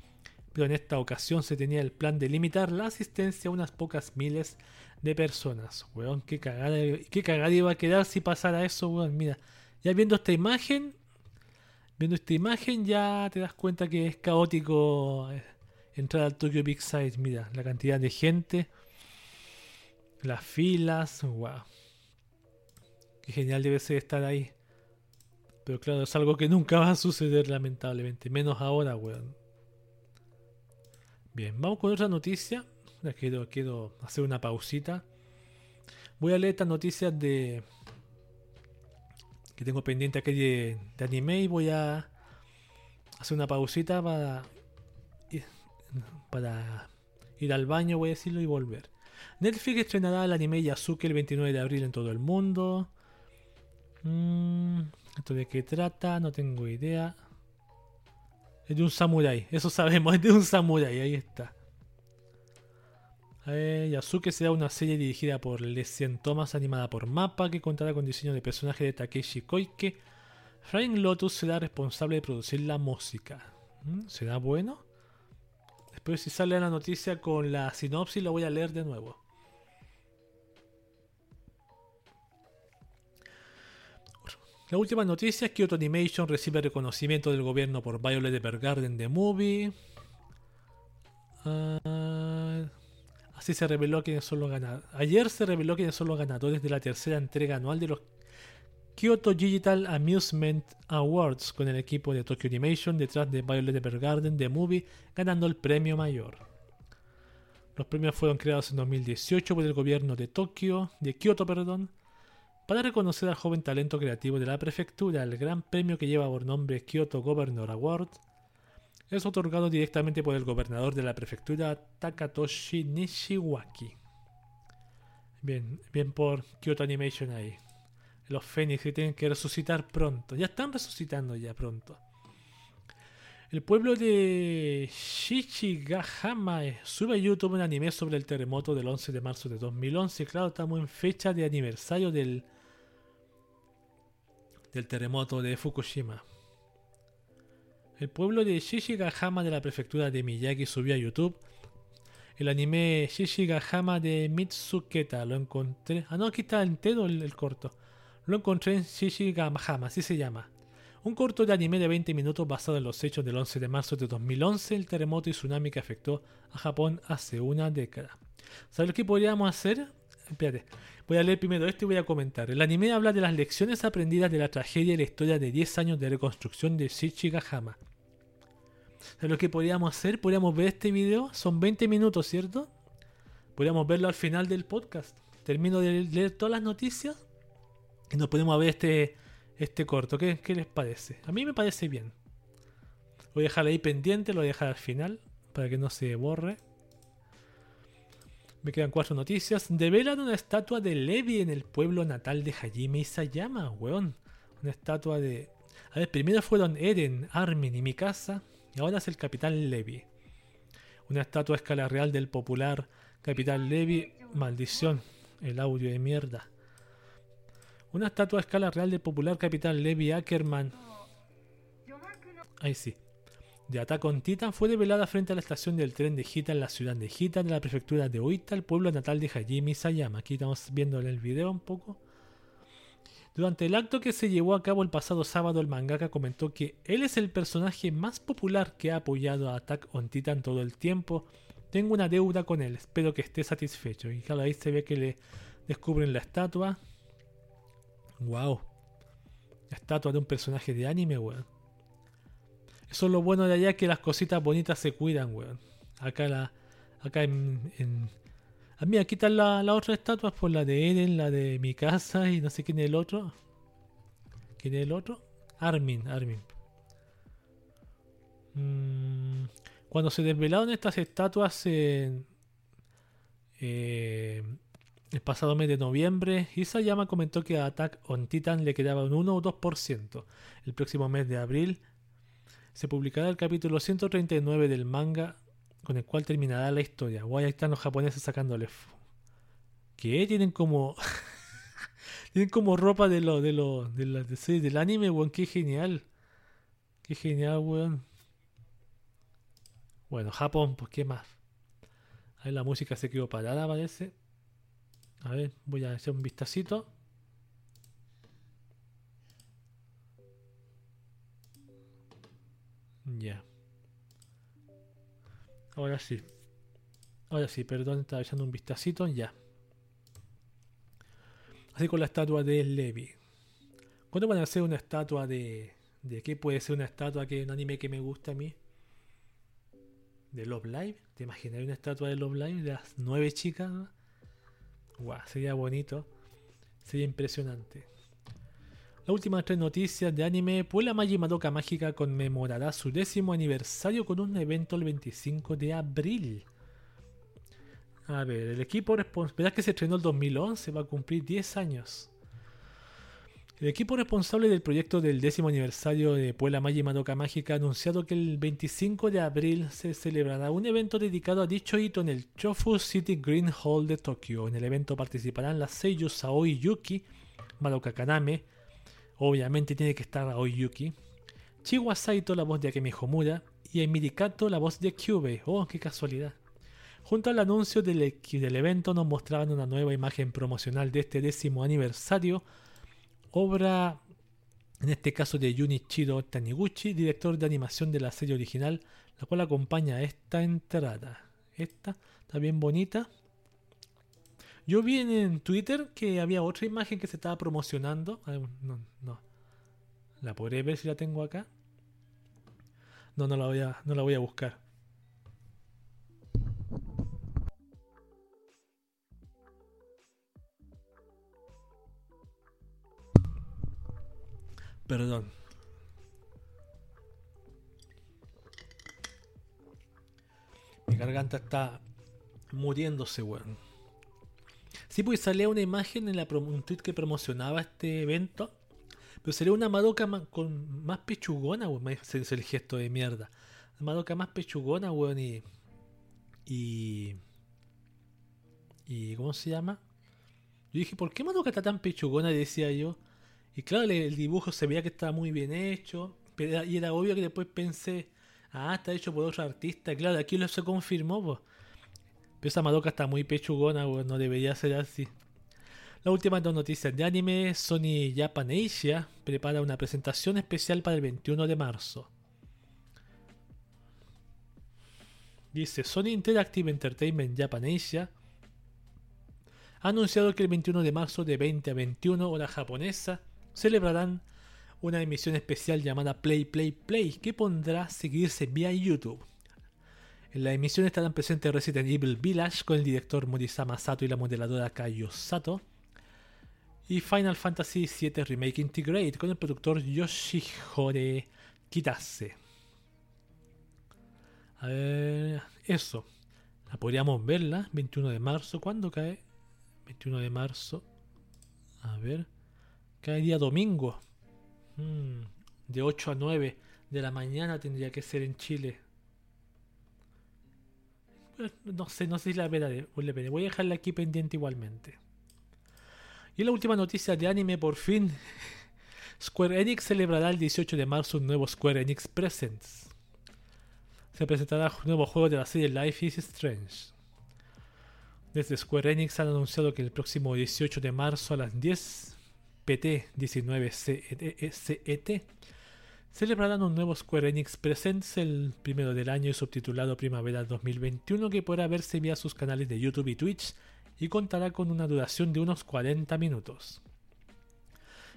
pero en esta ocasión se tenía el plan de limitar la asistencia a unas pocas miles de personas. Weón, qué cagada, qué cagada iba a quedar si pasara eso, weón. Mira, ya viendo esta imagen, viendo esta imagen ya te das cuenta que es caótico entrar al Tokyo Big Sight. Mira, la cantidad de gente, las filas, wow. Qué genial debe ser estar ahí. Pero claro, es algo que nunca va a suceder lamentablemente, menos ahora, weón. Bien, vamos con otra noticia. Quiero, quiero hacer una pausita. Voy a leer estas noticias de... que tengo pendiente aquí de, de anime y voy a hacer una pausita para... para ir al baño, voy a decirlo, y volver. Netflix estrenará el anime Yasuke el veintinueve de abril en todo el mundo. Mm, ¿Esto de qué trata? No tengo idea. Es de un samurái, eso sabemos, es de un samurái, ahí está. Eh, Yasuke será una serie dirigida por Leslie Thomas, animada por MAPPA, que contará con diseño de personaje de Takeshi Koike. Frank Lotus será responsable de producir la música. ¿Mm? ¿Será bueno? Después, si sale la noticia con la sinopsis, la voy a leer de nuevo. La última noticia es que Kyoto Animation recibe reconocimiento del gobierno por Violet Evergarden The Movie. Uh, así se reveló quiénes son los ganadores. Ayer se reveló quiénes son los ganadores de la tercera entrega anual de los Kyoto Digital Amusement Awards con el equipo de Tokyo Animation detrás de Violet Evergarden de Movie, ganando el premio mayor. Los premios fueron creados en dos mil dieciocho por el gobierno de Tokio, de Kyoto, perdón, para reconocer al joven talento creativo de la prefectura. El gran premio, que lleva por nombre Kyoto Governor Award, es otorgado directamente por el gobernador de la prefectura, Takatoshi Nishiwaki. Bien, bien por Kyoto Animation ahí. Los Fénix que tienen que resucitar pronto. Ya están resucitando ya pronto. El pueblo de Shichigahama sube a YouTube un anime sobre el terremoto del once de marzo de dos mil once. Claro, estamos en fecha de aniversario del, del terremoto de Fukushima. El pueblo de Shichigahama de la prefectura de Miyagi subió a YouTube el anime Shichigahama de Mitsuketa. Lo encontré... Ah, no, aquí está entero el, el corto. Lo encontré en Shichigahama, así se llama. Un corto de anime de veinte minutos basado en los hechos del once de marzo de dos mil once, el terremoto y tsunami que afectó a Japón hace una década. ¿Sabes lo que podríamos hacer? Espérate, voy a leer primero esto y voy a comentar. El anime habla de las lecciones aprendidas de la tragedia y la historia de diez años de reconstrucción de Shichigahama. ¿Sabes lo que podríamos hacer? Podríamos ver este video, son veinte minutos, ¿cierto? Podríamos verlo al final del podcast. Termino de leer todas las noticias y nos ponemos a ver este... Este corto, ¿qué, ¿qué les parece? A mí me parece bien. Voy a dejar ahí pendiente, lo voy a dejar al final para que no se borre. Me quedan cuatro noticias. Develan una estatua de Levi en el pueblo natal de Hajime Isayama, weón. Una estatua de... A ver, primero fueron Eren, Armin y Mikasa, y ahora es el capitán Levi. Una estatua a escala real del popular capitán Levi. Maldición, el audio de mierda. Una estatua a escala real del popular capitán Levi Ackerman. Ahí sí. De Attack on Titan fue develada frente a la estación del tren de Hita en la ciudad de Hita, de la prefectura de Oita, el pueblo natal de Hajime Isayama. Aquí estamos viendo en el video un poco. Durante el acto que se llevó a cabo el pasado sábado, el mangaka comentó que él es el personaje más popular que ha apoyado a Attack on Titan todo el tiempo. Tengo una deuda con él, espero que esté satisfecho. Y claro, ahí se ve que le descubren la estatua. Wow, la estatua de un personaje de anime, weón. Eso es lo bueno de allá, que las cositas bonitas se cuidan, weón. Acá la, acá en, en... Ah, mira, aquí están las la otras estatuas, por la de Eren, la de Mikasa y no sé quién es el otro. ¿Quién es el otro? Armin, Armin. Mm, cuando se desvelaron estas estatuas en... Eh, El pasado mes de noviembre, Isayama comentó que a Attack on Titan le quedaba un uno o dos por ciento. El próximo mes de abril se publicará el capítulo ciento treinta y nueve del manga, con el cual terminará la historia. Guay, ahí están los japoneses sacándoles. ¿Qué? Tienen como... Tienen como ropa de lo, de lo, de la, de, sí, del anime, weón. ¡Qué genial! ¡Qué genial, weón! Bueno, Japón, pues qué más. Ahí la música se quedó parada, parece. A ver, voy a hacer un vistacito. Ya. Yeah. Ahora sí. Ahora sí, perdón, estaba echando un vistacito. Ya. Yeah. Así con la estatua de Levi. ¿Cuándo van a hacer una estatua de... ¿De qué puede ser una estatua? Que un anime que me gusta a mí. De Love Live. ¿Te imaginas una estatua de Love Live? De las nueve chicas, ¿no? Wow, sería bonito, sería impresionante. Las últimas tres noticias de anime. Puella Magi Madoka Mágica conmemorará su décimo aniversario con un evento el veinticinco de abril. A ver, el equipo responsable, que se estrenó el dos mil once, va a cumplir diez años. El equipo responsable del proyecto del décimo aniversario de Puella Magi Madoka Mágica ha anunciado que el veinticinco de abril se celebrará un evento dedicado a dicho hito en el Chofu City Green Hall de Tokio. En el evento participarán las seiyuu Saoi Yuki, Madoka Kaname, obviamente tiene que estar Aoi Yuki, Chiwa Saito, la voz de Akemi Homura, y Emiri Kato, la voz de Kyubei. Oh, qué casualidad. Junto al anuncio del, del evento nos mostraban una nueva imagen promocional de este décimo aniversario. Obra, en este caso, de Junichiro Taniguchi, director de animación de la serie original, la cual acompaña esta entrada. Esta está bien bonita. Yo vi en Twitter que había otra imagen que se estaba promocionando. Ay, no, no. ¿La podré ver si la tengo acá? No, no la voy a, no la voy a buscar. Perdón. Mi garganta está muriéndose, weón. Sí, pues salía una imagen en la prom- un tweet que promocionaba este evento. Pero salía una Madoka ma- con más pechugona, weón. Ese es el gesto de mierda. Madoka más pechugona, weón. Y, y. ¿Y cómo se llama? Yo dije, ¿por qué Madoka está tan pechugona? Y decía yo. Y claro, el dibujo se veía que estaba muy bien hecho, pero era, y era obvio que después pensé, ah, está hecho por otro artista. Claro, aquí lo se confirmó, pues. Pero esa Madoka está muy pechugona, pues, no debería ser así. Las últimas dos noticias de anime, Sony Japan Asia prepara una presentación especial para el veintiuno de marzo. Dice, Sony Interactive Entertainment Japan Asia ha anunciado que el veintiuno de marzo de veinte a veintiuno hora japonesa celebrarán una emisión especial llamada Play Play Play, que pondrá seguirse vía YouTube. En la emisión estarán presentes Resident Evil Village con el director Morisama Sato y la modeladora Kayo Sato, y Final Fantasy siete Remake Integrate con el productor Yoshihore Kitase. A ver, eso. La podríamos verla, veintiuno de marzo, ¿cuándo cae? veintiuno de marzo. A ver. Cae día domingo. Hmm, de ocho a nueve de la mañana tendría que ser en Chile. No sé, no sé si la veré. Voy a dejarla aquí pendiente igualmente. Y la última noticia de anime, por fin. Square Enix celebrará el dieciocho de marzo un nuevo Square Enix Presents. Se presentará un nuevo juego de la serie Life is Strange. Desde Square Enix han anunciado que el próximo dieciocho de marzo a las diez P T diecinueve C E T celebrarán un nuevo Square Enix Presents, el primero del año y subtitulado Primavera dos mil veintiuno, que podrá verse vía sus canales de YouTube y Twitch y contará con una duración de unos cuarenta minutos.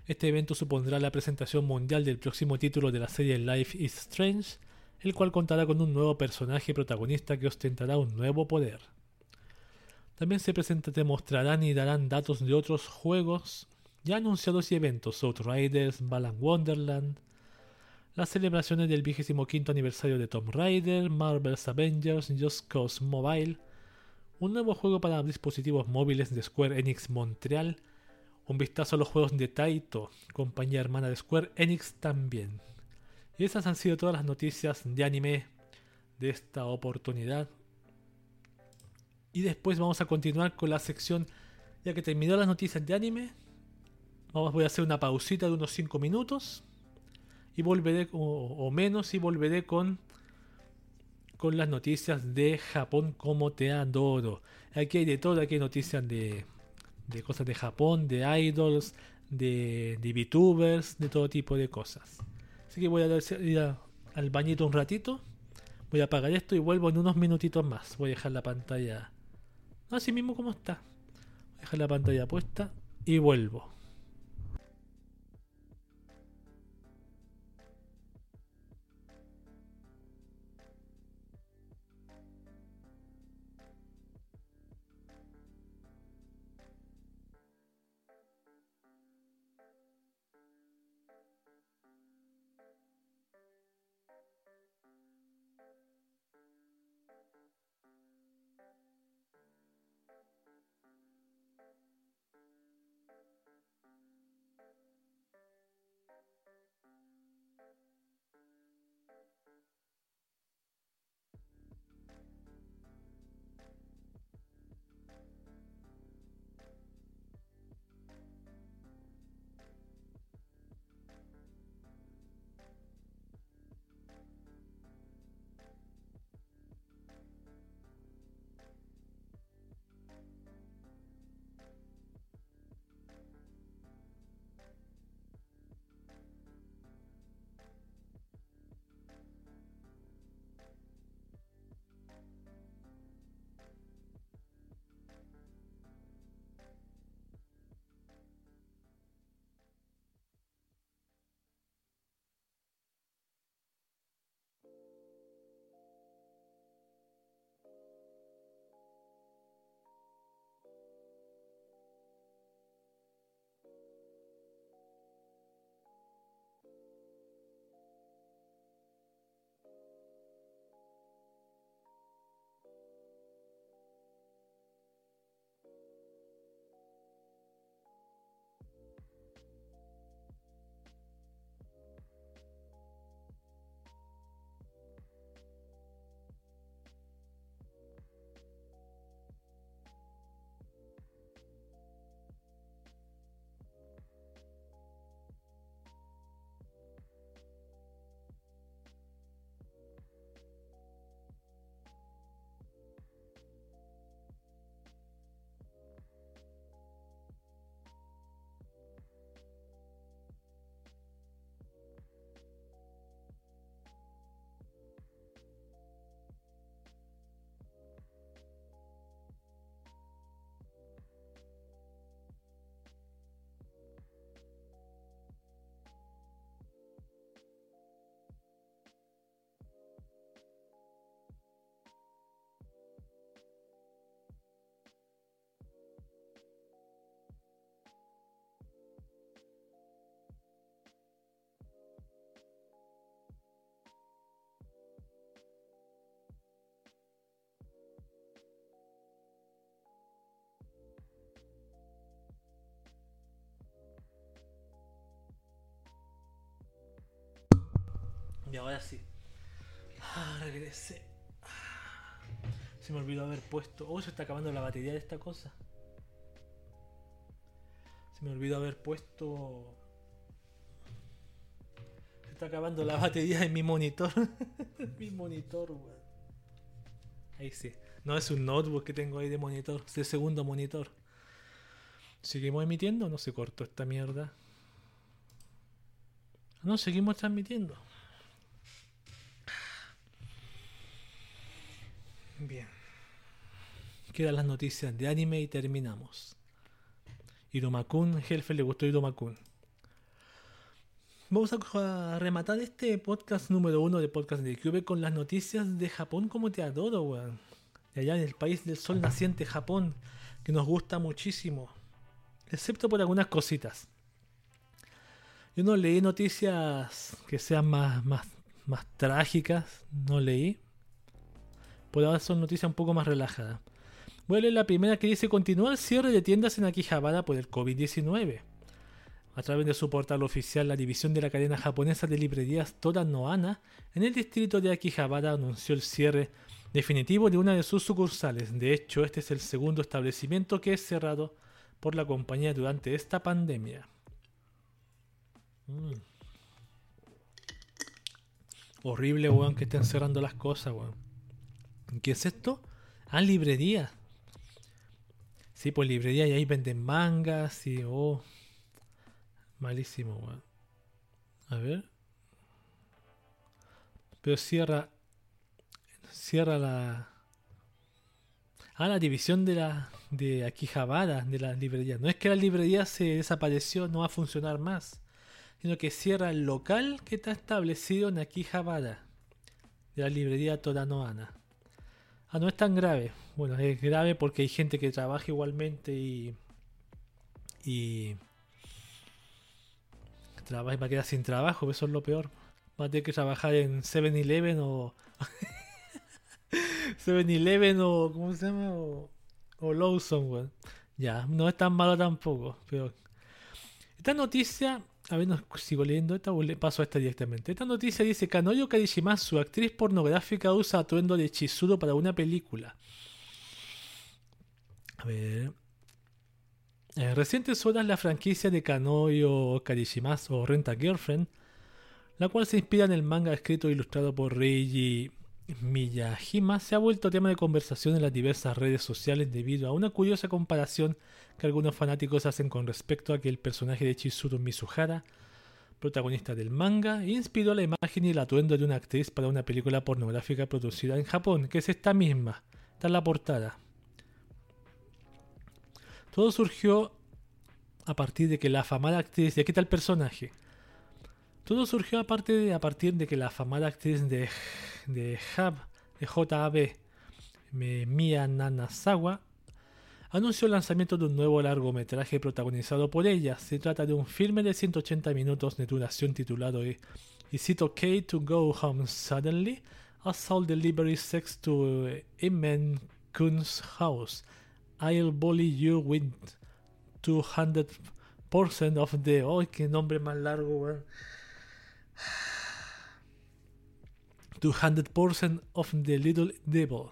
Este evento supondrá la presentación mundial del próximo título de la serie Life is Strange, el cual contará con un nuevo personaje protagonista que ostentará un nuevo poder. También se presenta, te mostrarán y darán datos de otros juegos ya anunciados y eventos: Outriders, Balan Wonderland, las celebraciones del vigésimo quinto aniversario de Tomb Raider, Marvel's Avengers, Just Cause Mobile, un nuevo juego para dispositivos móviles de Square Enix Montreal, un vistazo a los juegos de Taito, compañía hermana de Square Enix también. Y esas han sido todas las noticias de anime de esta oportunidad. Y después vamos a continuar con la sección, ya que terminó las noticias de anime. Vamos, voy a hacer una pausita de unos cinco minutos y volveré, o, o menos, y volveré con, con las noticias de Japón como te adoro. Aquí hay de todo, aquí hay noticias de, de cosas de Japón, de idols, de, de VTubers, de todo tipo de cosas. Así que voy a ir a, al bañito un ratito, voy a apagar esto y vuelvo en unos minutitos más. Voy a dejar la pantalla así mismo como está. Voy a dejar la pantalla puesta y vuelvo. Y ahora sí. Ah, regresé. Ah, se me olvidó haber puesto. Oh, se está acabando la batería de esta cosa. Se me olvidó haber puesto. Se está acabando la batería de mi monitor. Mi monitor, weón. Ahí sí. No, es un notebook que tengo ahí de monitor. Es el segundo monitor. ¿Seguimos emitiendo o no se cortó esta mierda? No, seguimos transmitiendo. Bien. Quedan las noticias de anime y terminamos. Hiroma-kun, Helfer le gustó Hiroma-kun. Vamos a rematar este podcast número uno de Podcast de Cube con las noticias de Japón. Como te adoro, weón. De allá en el país del sol naciente, Japón, que nos gusta muchísimo. Excepto por algunas cositas. Yo no leí noticias que sean más, más, más trágicas, no leí. Por ahora son noticias un poco más relajadas. Voy a leer la primera que dice: continúa el cierre de tiendas en Akihabara por el covid diecinueve. A través de su portal oficial, la división de la cadena japonesa de librerías Tora Nohana en el distrito de Akihabara anunció el cierre definitivo de una de sus sucursales. De hecho, este es el segundo establecimiento que es cerrado por la compañía durante esta pandemia. Mm. Horrible, weón, que estén cerrando las cosas, weón. ¿Qué es esto? Ah, librería. Sí, pues librería, y ahí venden mangas y... oh, malísimo, weón. A ver. Pero cierra... Cierra la... Ah, la división de la... de Akihabara, de las librerías. No es que la librería se desapareció, no va a funcionar más, sino que cierra el local que está establecido en Akihabara, de la librería Tora Nohana. Ah, no es tan grave. Bueno, es grave porque hay gente que trabaja igualmente y... y... trabaja y va a quedar sin trabajo, eso es lo peor. Va a tener que trabajar en seven eleven o... seven eleven o... ¿cómo se llama? O, o Lawson, weón. Ya, no es tan malo tampoco, pero... esta noticia... a ver, no sigo leyendo esta o le paso a esta directamente. Esta noticia dice: Kanoyo Karishimasu, actriz pornográfica, usa atuendo de Chizuru para una película. A ver. En recientes horas, la franquicia de Kanoyo Karishimasu o Rent a Girlfriend, la cual se inspira en el manga escrito e ilustrado por Reiji Miyajima, se ha vuelto tema de conversación en las diversas redes sociales debido a una curiosa comparación que algunos fanáticos hacen con respecto a que el personaje de Chizuru Mizuhara, protagonista del manga, inspiró la imagen y el atuendo de una actriz para una película pornográfica producida en Japón, que es esta misma, está en la portada. Todo surgió a partir de que la afamada actriz, y aquí está el personaje, todo surgió a partir de, a partir de que la afamada actriz de de J A B, Miya Nanazawa, anunció el lanzamiento de un nuevo largometraje protagonizado por ella. Se trata de un filme de ciento ochenta minutos de duración titulado Is It Okay to Go Home Suddenly? Assault Delivery Sex to Emen Kun's House. I'll bully you with two hundred percent of the... ¡ay, qué nombre más largo, weón! two hundred percent of the Little Devil,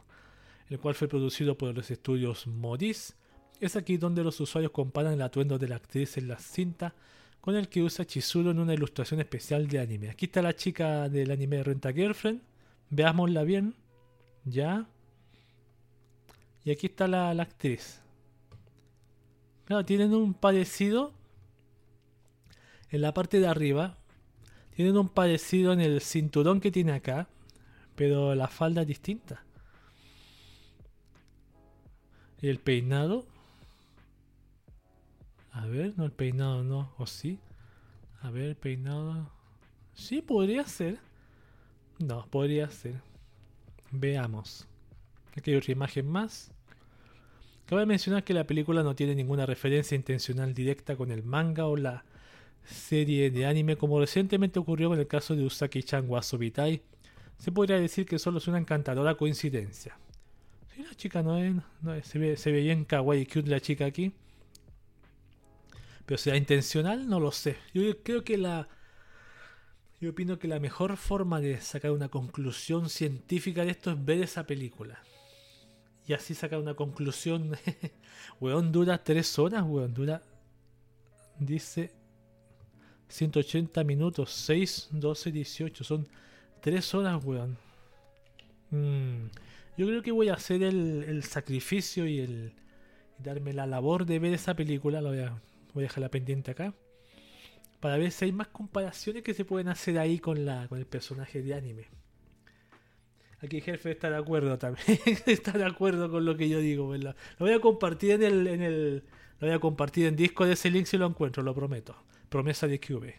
el cual fue producido por los estudios Modis. Es aquí donde los usuarios comparan el atuendo de la actriz en la cinta con el que usa Chizuru en una ilustración especial de anime. Aquí está la chica del anime Rent a Girlfriend, veámosla bien, ya. Y aquí está la, la actriz. Claro, tienen un parecido en la parte de arriba, tienen un parecido en el cinturón que tiene acá, pero la falda es distinta. Y el peinado. A ver, no, el peinado no, o sí. A ver, el peinado. Sí, podría ser. No, podría ser. Veamos. Aquí hay otra imagen más. Cabe mencionar que la película no tiene ninguna referencia intencional directa con el manga o la serie de anime, como recientemente ocurrió con el caso de Usaki-chan Wasobitai. Se podría decir que solo es una encantadora coincidencia. Sí, la chica no es, no es, se, ve, se ve bien kawaii cute la chica aquí, pero será intencional, no lo sé. Yo creo que la Yo opino que la mejor forma de sacar una conclusión científica de esto es ver esa película. Y así sacar una conclusión. Weón, dura tres horas, weón. Dura, dice, ciento ochenta minutos, seis, doce, dieciocho. Son tres horas, weón. Mm. Yo creo que voy a hacer el, el sacrificio y el y darme la labor de ver esa película. La voy a, voy a dejarla pendiente acá. Para ver si hay más comparaciones que se pueden hacer ahí con, la, con el personaje de anime. Aquí el jefe está de acuerdo también. Está de acuerdo con lo que yo digo, ¿verdad? Lo voy a compartir en el, en el. Lo voy a compartir en Discord ese link si lo encuentro, lo prometo. Promesa de Q B.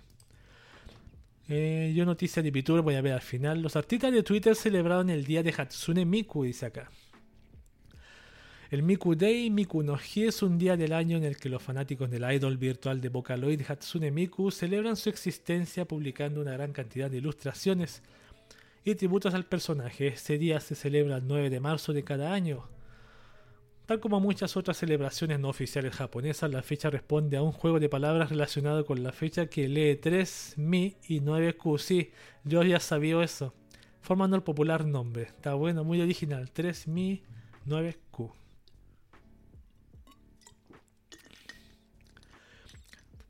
Eh, yo noticias de Pitur, voy a ver al final. Los artistas de Twitter celebraron el día de Hatsune Miku, dice acá. El Miku Day, Miku no Hi, es un día del año en el que los fanáticos del idol virtual de Vocaloid Hatsune Miku celebran su existencia publicando una gran cantidad de ilustraciones y tributos al personaje. Este día se celebra el nueve de marzo de cada año. Tal como muchas otras celebraciones no oficiales japonesas, la fecha responde a un juego de palabras relacionado con la fecha que lee tres, Mi y nueve Q. Sí, yo ya sabía eso. Formando el popular nombre. Está bueno, muy original. tres, Mi, nueve Q.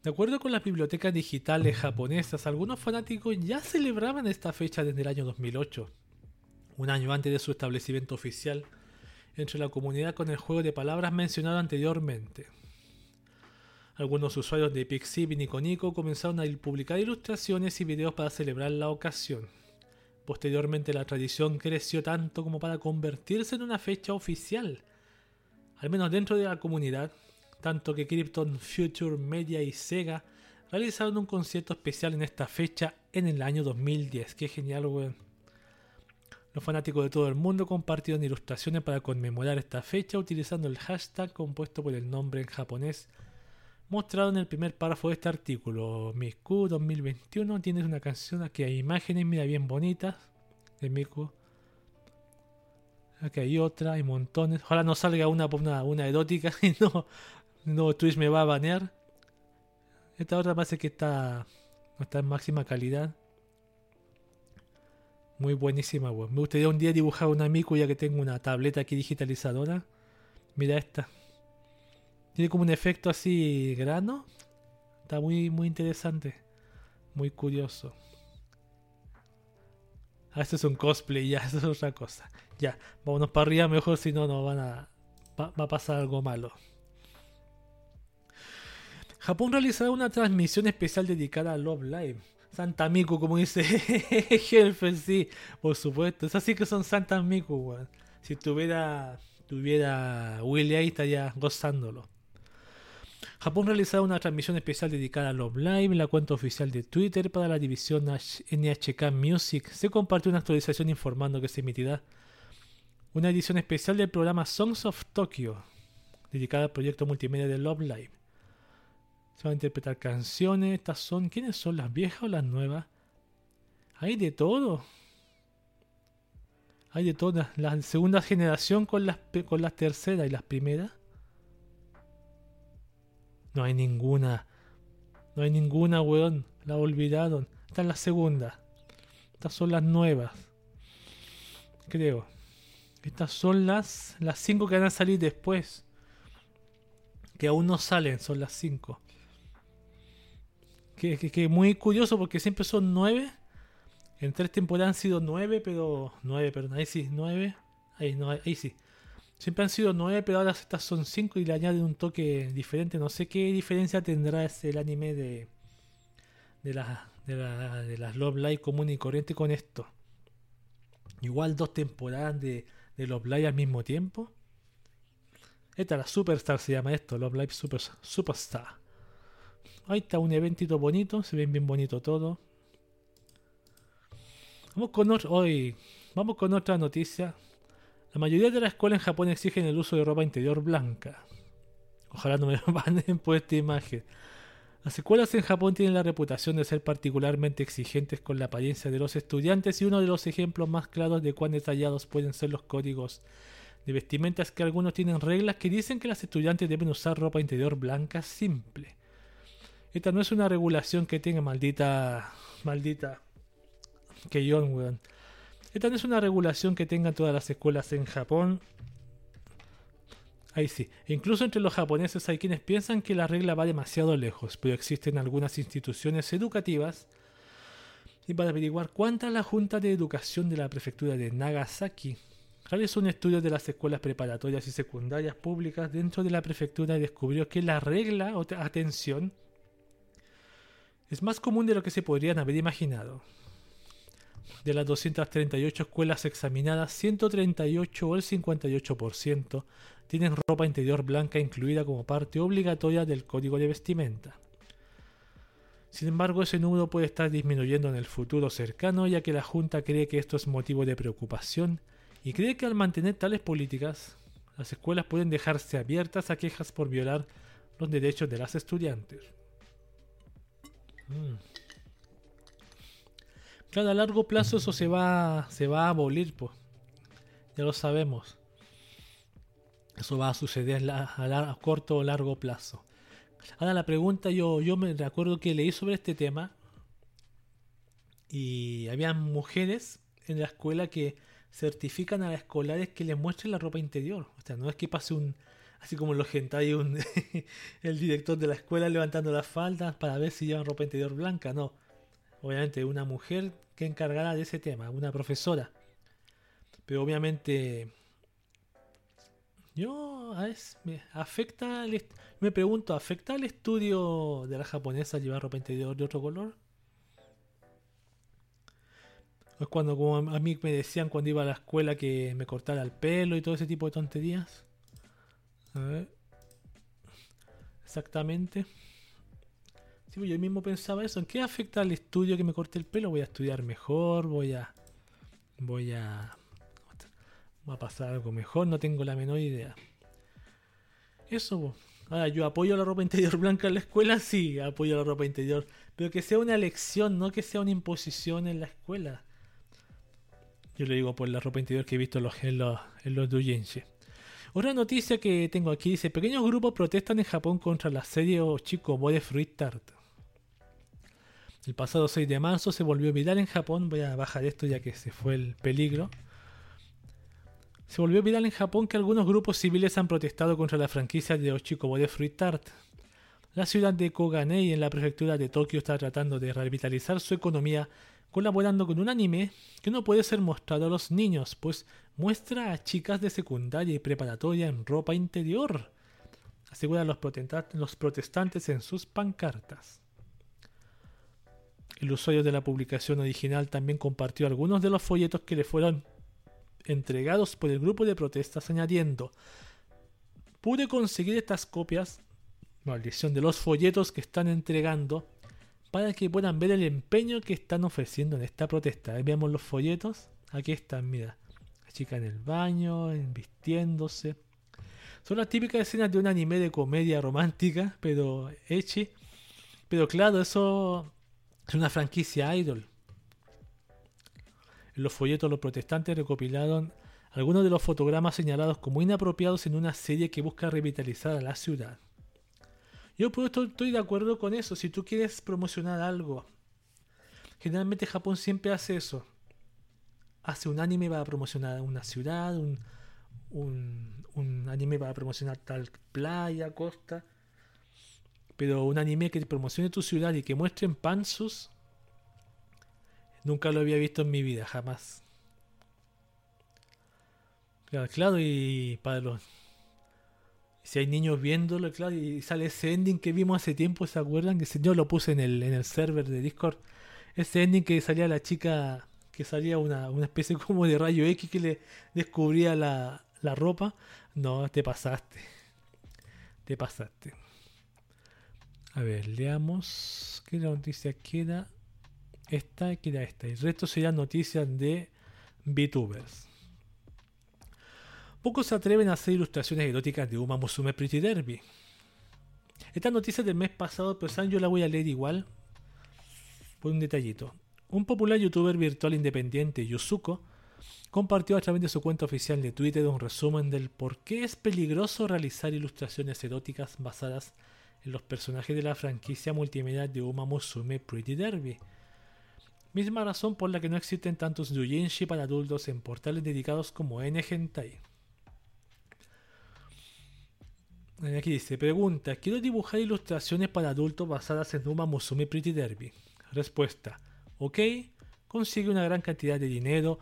De acuerdo con las bibliotecas digitales japonesas, algunos fanáticos ya celebraban esta fecha desde el año dos mil ocho, un año antes de su establecimiento oficial entre la comunidad con el juego de palabras mencionado anteriormente. Algunos usuarios de Pixiv y Nico Nico comenzaron a publicar ilustraciones y videos para celebrar la ocasión. Posteriormente la tradición creció tanto como para convertirse en una fecha oficial, al menos dentro de la comunidad. Tanto que Krypton, Future Media y Sega realizaron un concierto especial en esta fecha en el año dos mil diez. ¡Qué genial, weón! Los fanáticos de todo el mundo compartieron ilustraciones para conmemorar esta fecha utilizando el hashtag compuesto por el nombre en japonés mostrado en el primer párrafo de este artículo. Miku dos mil veintiuno, tienes una canción, aquí hay imágenes, mira, bien bonitas de Miku. Aquí hay otra, hay montones. Ojalá no salga una, una, una erótica y no... No, Twitch me va a banear. Esta otra parece que está, está en máxima calidad. Muy buenísima, weón. Me gustaría un día dibujar una Miku ya que tengo una tableta aquí digitalizadora. Mira esta. Tiene como un efecto así grano. Está muy, muy interesante. Muy curioso. Ah, esto es un cosplay, ya, eso es otra cosa. Ya, vámonos para arriba mejor, si no nos van a... Va, va a pasar algo malo. Japón realizará una transmisión especial dedicada a Love Live. Santa Miku, como dice Helfer, sí, por supuesto. Esas sí que son Santa Miku, weón. Si tuviera, tuviera Willy ahí, estaría gozándolo. Japón realizará una transmisión especial dedicada a Love Live. La cuenta oficial de Twitter para la división N H K Music se compartió una actualización informando que se emitirá una edición especial del programa Songs of Tokyo, dedicada al proyecto multimedia de Love Live. Se van a interpretar canciones. Estas son... ¿Quiénes son? ¿Las viejas o las nuevas? Hay de todo. Hay de todas. La segunda generación con las, con las terceras y las primeras. No hay ninguna. No hay ninguna, weón. La olvidaron. Esta es la segunda. Estas son las nuevas. Creo. Estas son las, las cinco que van a salir después. Que aún no salen. Son las cinco. Que, que, que muy curioso porque siempre son nueve. En tres temporadas han sido nueve, pero... nueve, perdón, ahí sí, nueve. Ahí, no, ahí sí. Siempre han sido nueve, pero ahora estas son cinco y le añaden un toque diferente. No sé qué diferencia tendrá ese, el anime de de las de la, de la Love Live común y corriente con esto. Igual dos temporadas de, de Love Live al mismo tiempo. Esta la Superstar se llama esto, Love Live Super, Superstar. Ahí está un eventito bonito, se ven bien bonito todo. Vamos con otro, hoy, vamos con otra noticia. La mayoría de las escuelas en Japón exigen el uso de ropa interior blanca. Ojalá no me banen por esta imagen. Las escuelas en Japón tienen la reputación de ser particularmente exigentes con la apariencia de los estudiantes y uno de los ejemplos más claros de cuán detallados pueden ser los códigos de vestimentas es que algunos tienen reglas que dicen que las estudiantes deben usar ropa interior blanca simple. Esta no es una regulación que tenga maldita, maldita que John, weón. Esta no es una regulación que tengan todas las escuelas en Japón. Ahí sí. E incluso entre los japoneses hay quienes piensan que la regla va demasiado lejos, pero existen algunas instituciones educativas. Y para averiguar cuántas, la Junta de Educación de la Prefectura de Nagasaki realizó un estudio de las escuelas preparatorias y secundarias públicas dentro de la prefectura y descubrió que la regla, atención, es más común de lo que se podrían haber imaginado. De las doscientas treinta y ocho escuelas examinadas, ciento treinta y ocho o el cincuenta y ocho por ciento tienen ropa interior blanca incluida como parte obligatoria del código de vestimenta. Sin embargo, ese número puede estar disminuyendo en el futuro cercano, ya que la Junta cree que esto es motivo de preocupación y cree que al mantener tales políticas, las escuelas pueden dejarse abiertas a quejas por violar los derechos de las estudiantes. Mm. Claro, a largo plazo eso se va, se va a abolir, pues. Ya lo sabemos. Eso va a suceder a, a, a corto o largo plazo. Ahora la pregunta, yo, yo me recuerdo que leí sobre este tema y había mujeres en la escuela que certifican a las escolares que les muestren la ropa interior. O sea, no es que pase un, así como los hentai, un el director de la escuela levantando las faldas para ver si llevan ropa interior blanca. No, obviamente una mujer que encargara de ese tema, una profesora. Pero obviamente... Yo a veces me afecta el est- me pregunto, ¿afecta al estudio de la japonesa llevar ropa interior de otro color? Es cuando, como a mí me decían cuando iba a la escuela, que me cortara el pelo y todo ese tipo de tonterías. A ver. Exactamente. Sí, yo mismo pensaba eso. ¿En qué afecta al estudio que me corte el pelo? Voy a estudiar mejor, voy a... voy a... va a pasar algo mejor, no tengo la menor idea. Eso, po. Ahora, yo apoyo la ropa interior blanca en la escuela, sí, apoyo la ropa interior, pero que sea una elección, no que sea una imposición en la escuela. Yo le digo por la ropa interior que he visto en los, en los, en los doujinshi. Otra noticia que tengo aquí dice: pequeños grupos protestan en Japón contra la serie Ochikobo de Fruit Tart. El pasado seis de marzo se volvió viral en Japón. Voy a bajar esto ya que se fue el peligro. Se volvió viral en Japón que algunos grupos civiles han protestado contra la franquicia de Ochikobo de Fruit Tart. La ciudad de Koganei en la prefectura de Tokio está tratando de revitalizar su economía colaborando con un anime que no puede ser mostrado a los niños, pues muestra a chicas de secundaria y preparatoria en ropa interior, aseguran los, protesta- los protestantes en sus pancartas. El usuario de la publicación original también compartió algunos de los folletos que le fueron entregados por el grupo de protestas, añadiendo: pude conseguir estas copias, maldición, de los folletos que están entregando para que puedan ver el empeño que están ofreciendo en esta protesta. Ahí veamos los folletos, aquí están, mira, la chica en el baño, vistiéndose. Son las típicas escenas de un anime de comedia romántica, pero ecchi. Pero claro, eso es una franquicia idol. En los folletos los protestantes recopilaron algunos de los fotogramas señalados como inapropiados en una serie que busca revitalizar a la ciudad. Yo por esto estoy de acuerdo con eso. Si tú quieres promocionar algo, generalmente Japón siempre hace eso. Hace un anime para promocionar una ciudad, un, un, un anime para promocionar tal playa, costa. Pero un anime que promocione tu ciudad y que muestren pansus, nunca lo había visto en mi vida, jamás. Claro, claro, y para los... si hay niños viéndolo, claro, y sale ese ending que vimos hace tiempo, ¿se acuerdan? Que yo lo puse en el, en el server de Discord. Ese ending que salía la chica, que salía una, una especie como de rayo X que le descubría la, la ropa. No, te pasaste. Te pasaste. A ver, leamos. ¿Qué noticia queda? Esta que era esta. El resto serían noticias de VTubers. Pocos se atreven a hacer ilustraciones eróticas de Uma Musume Pretty Derby. Esta noticia del mes pasado, pero San, yo la voy a leer igual. Por un detallito. Un popular youtuber virtual independiente, Yuzuko, compartió a través de su cuenta oficial de Twitter un resumen del por qué es peligroso realizar ilustraciones eróticas basadas en los personajes de la franquicia multimedia de Uma Musume Pretty Derby. Misma razón por la que no existen tantos doujinshi para adultos en portales dedicados como N-Hentai. Aquí dice, pregunta, quiero dibujar ilustraciones para adultos basadas en Uma Musume Pretty Derby. Respuesta, ok, consigue una gran cantidad de dinero,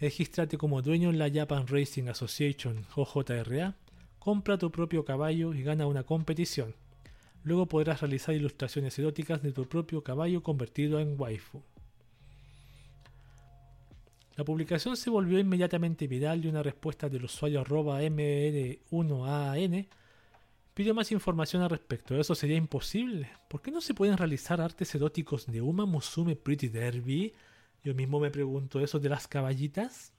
regístrate como dueño en la Japan Racing Association O J R A, compra tu propio caballo y gana una competición. Luego podrás realizar ilustraciones eróticas de tu propio caballo convertido en waifu. La publicación se volvió inmediatamente viral y una respuesta del usuario arroba M R uno A N pidió más información al respecto. Eso sería imposible. ¿Por qué no se pueden realizar artes eróticos de Uma Musume Pretty Derby? Yo mismo me pregunto eso de las caballitas.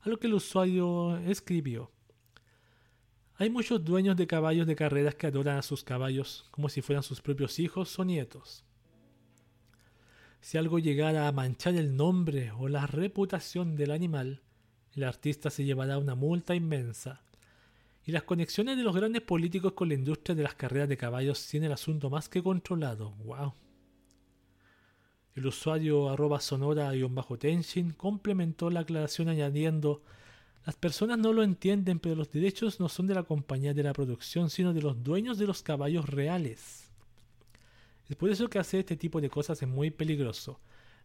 A lo que el usuario escribió: hay muchos dueños de caballos de carreras que adoran a sus caballos como si fueran sus propios hijos o nietos. Si algo llegara a manchar el nombre o la reputación del animal, el artista se llevará una multa inmensa. Y las conexiones de los grandes políticos con la industria de las carreras de caballos tienen el asunto más que controlado. Wow. El usuario arroba sonora-tenshin complementó la aclaración añadiendo: las personas no lo entienden, pero los derechos no son de la compañía de la producción, sino de los dueños de los caballos reales. Es por eso que hacer este tipo de cosas es muy peligroso.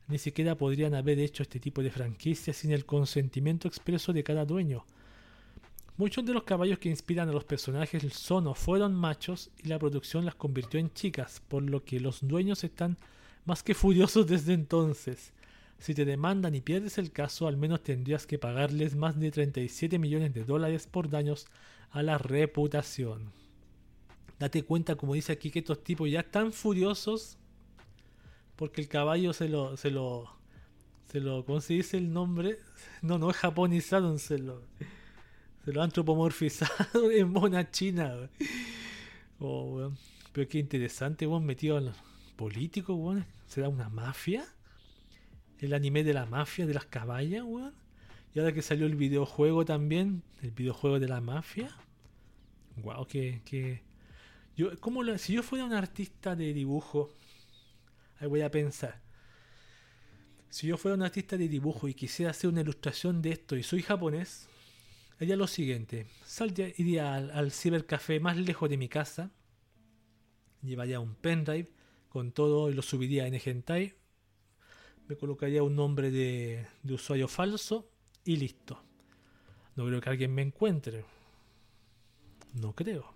Ni siquiera podrían haber hecho este tipo de franquicias sin el consentimiento expreso de cada dueño. Muchos de los caballos que inspiran a los personajes son o fueron machos y la producción las convirtió en chicas, por lo que los dueños están más que furiosos desde entonces. Si te demandan y pierdes el caso, al menos tendrías que pagarles más de treinta y siete millones de dólares por daños a la reputación. Date cuenta, como dice aquí, que estos tipos ya están furiosos porque el caballo se lo, se lo, se lo, ¿cómo se dice el nombre? No, no, japonizaron, se lo, se lo antropomorfizaron en mona china. Oh, bueno. Pero qué interesante, bueno, metido en los políticos, bueno. ¿Será una mafia? El anime de la mafia, de las caballas, bueno. Y ahora que salió el videojuego también, el videojuego de la mafia. Wow, que... que Yo, como la, si yo fuera un artista de dibujo, ahí voy a pensar. Si yo fuera un artista de dibujo y quisiera hacer una ilustración de esto y soy japonés, haría lo siguiente. Saldría, iría al, al cibercafé más lejos de mi casa, llevaría un pendrive con todo y lo subiría en hentai, me colocaría un nombre de, de usuario falso y listo. No creo que alguien me encuentre. No creo.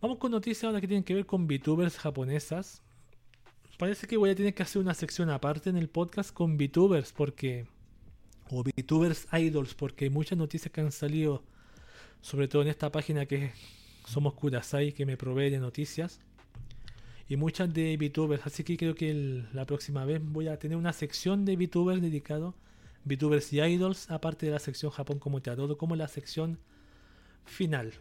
Vamos con noticias ahora que tienen que ver con VTubers japonesas. Parece que voy a tener que hacer una sección aparte en el podcast con VTubers porque... o VTubers Idols, porque hay muchas noticias que han salido, sobre todo en esta página que Somos Kurasai, que me provee de noticias. Y muchas de VTubers, así que creo que el, la próxima vez voy a tener una sección de VTubers dedicado. VTubers y Idols, aparte de la sección Japón como te adoro, como la sección final.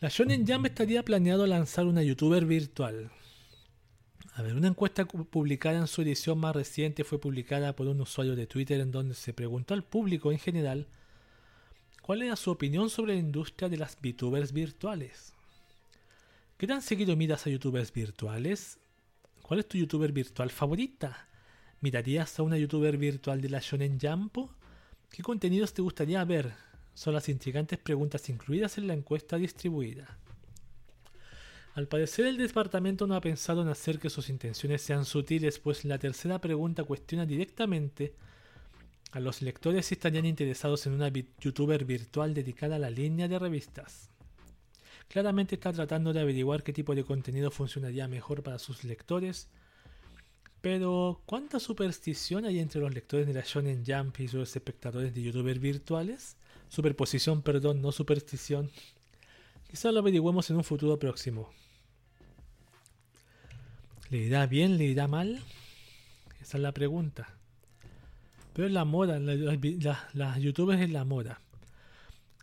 La Shonen Jump estaría planeado lanzar una youtuber virtual. A ver, una encuesta publicada en su edición más reciente fue publicada por un usuario de Twitter en donde se preguntó al público en general cuál era su opinión sobre la industria de las VTubers virtuales. ¿Qué tan seguido miras a youtubers virtuales? ¿Cuál es tu youtuber virtual favorita? ¿Mirarías a una youtuber virtual de la Shonen Jump? ¿Qué contenidos te gustaría ver? Son las intrigantes preguntas incluidas en la encuesta distribuida. Al parecer, el departamento no ha pensado en hacer que sus intenciones sean sutiles, pues la tercera pregunta cuestiona directamente a los lectores si estarían interesados en una youtuber virtual dedicada a la línea de revistas. Claramente está tratando de averiguar qué tipo de contenido funcionaría mejor para sus lectores, pero ¿cuánta superstición hay entre los lectores de la Shonen Jump y sus espectadores de youtubers virtuales? Superposición, perdón, no superstición. Quizá lo averigüemos en un futuro próximo. ¿Le irá bien? ¿Le irá mal? Esa es la pregunta. Pero es la moda, las la, la youtubers es la moda.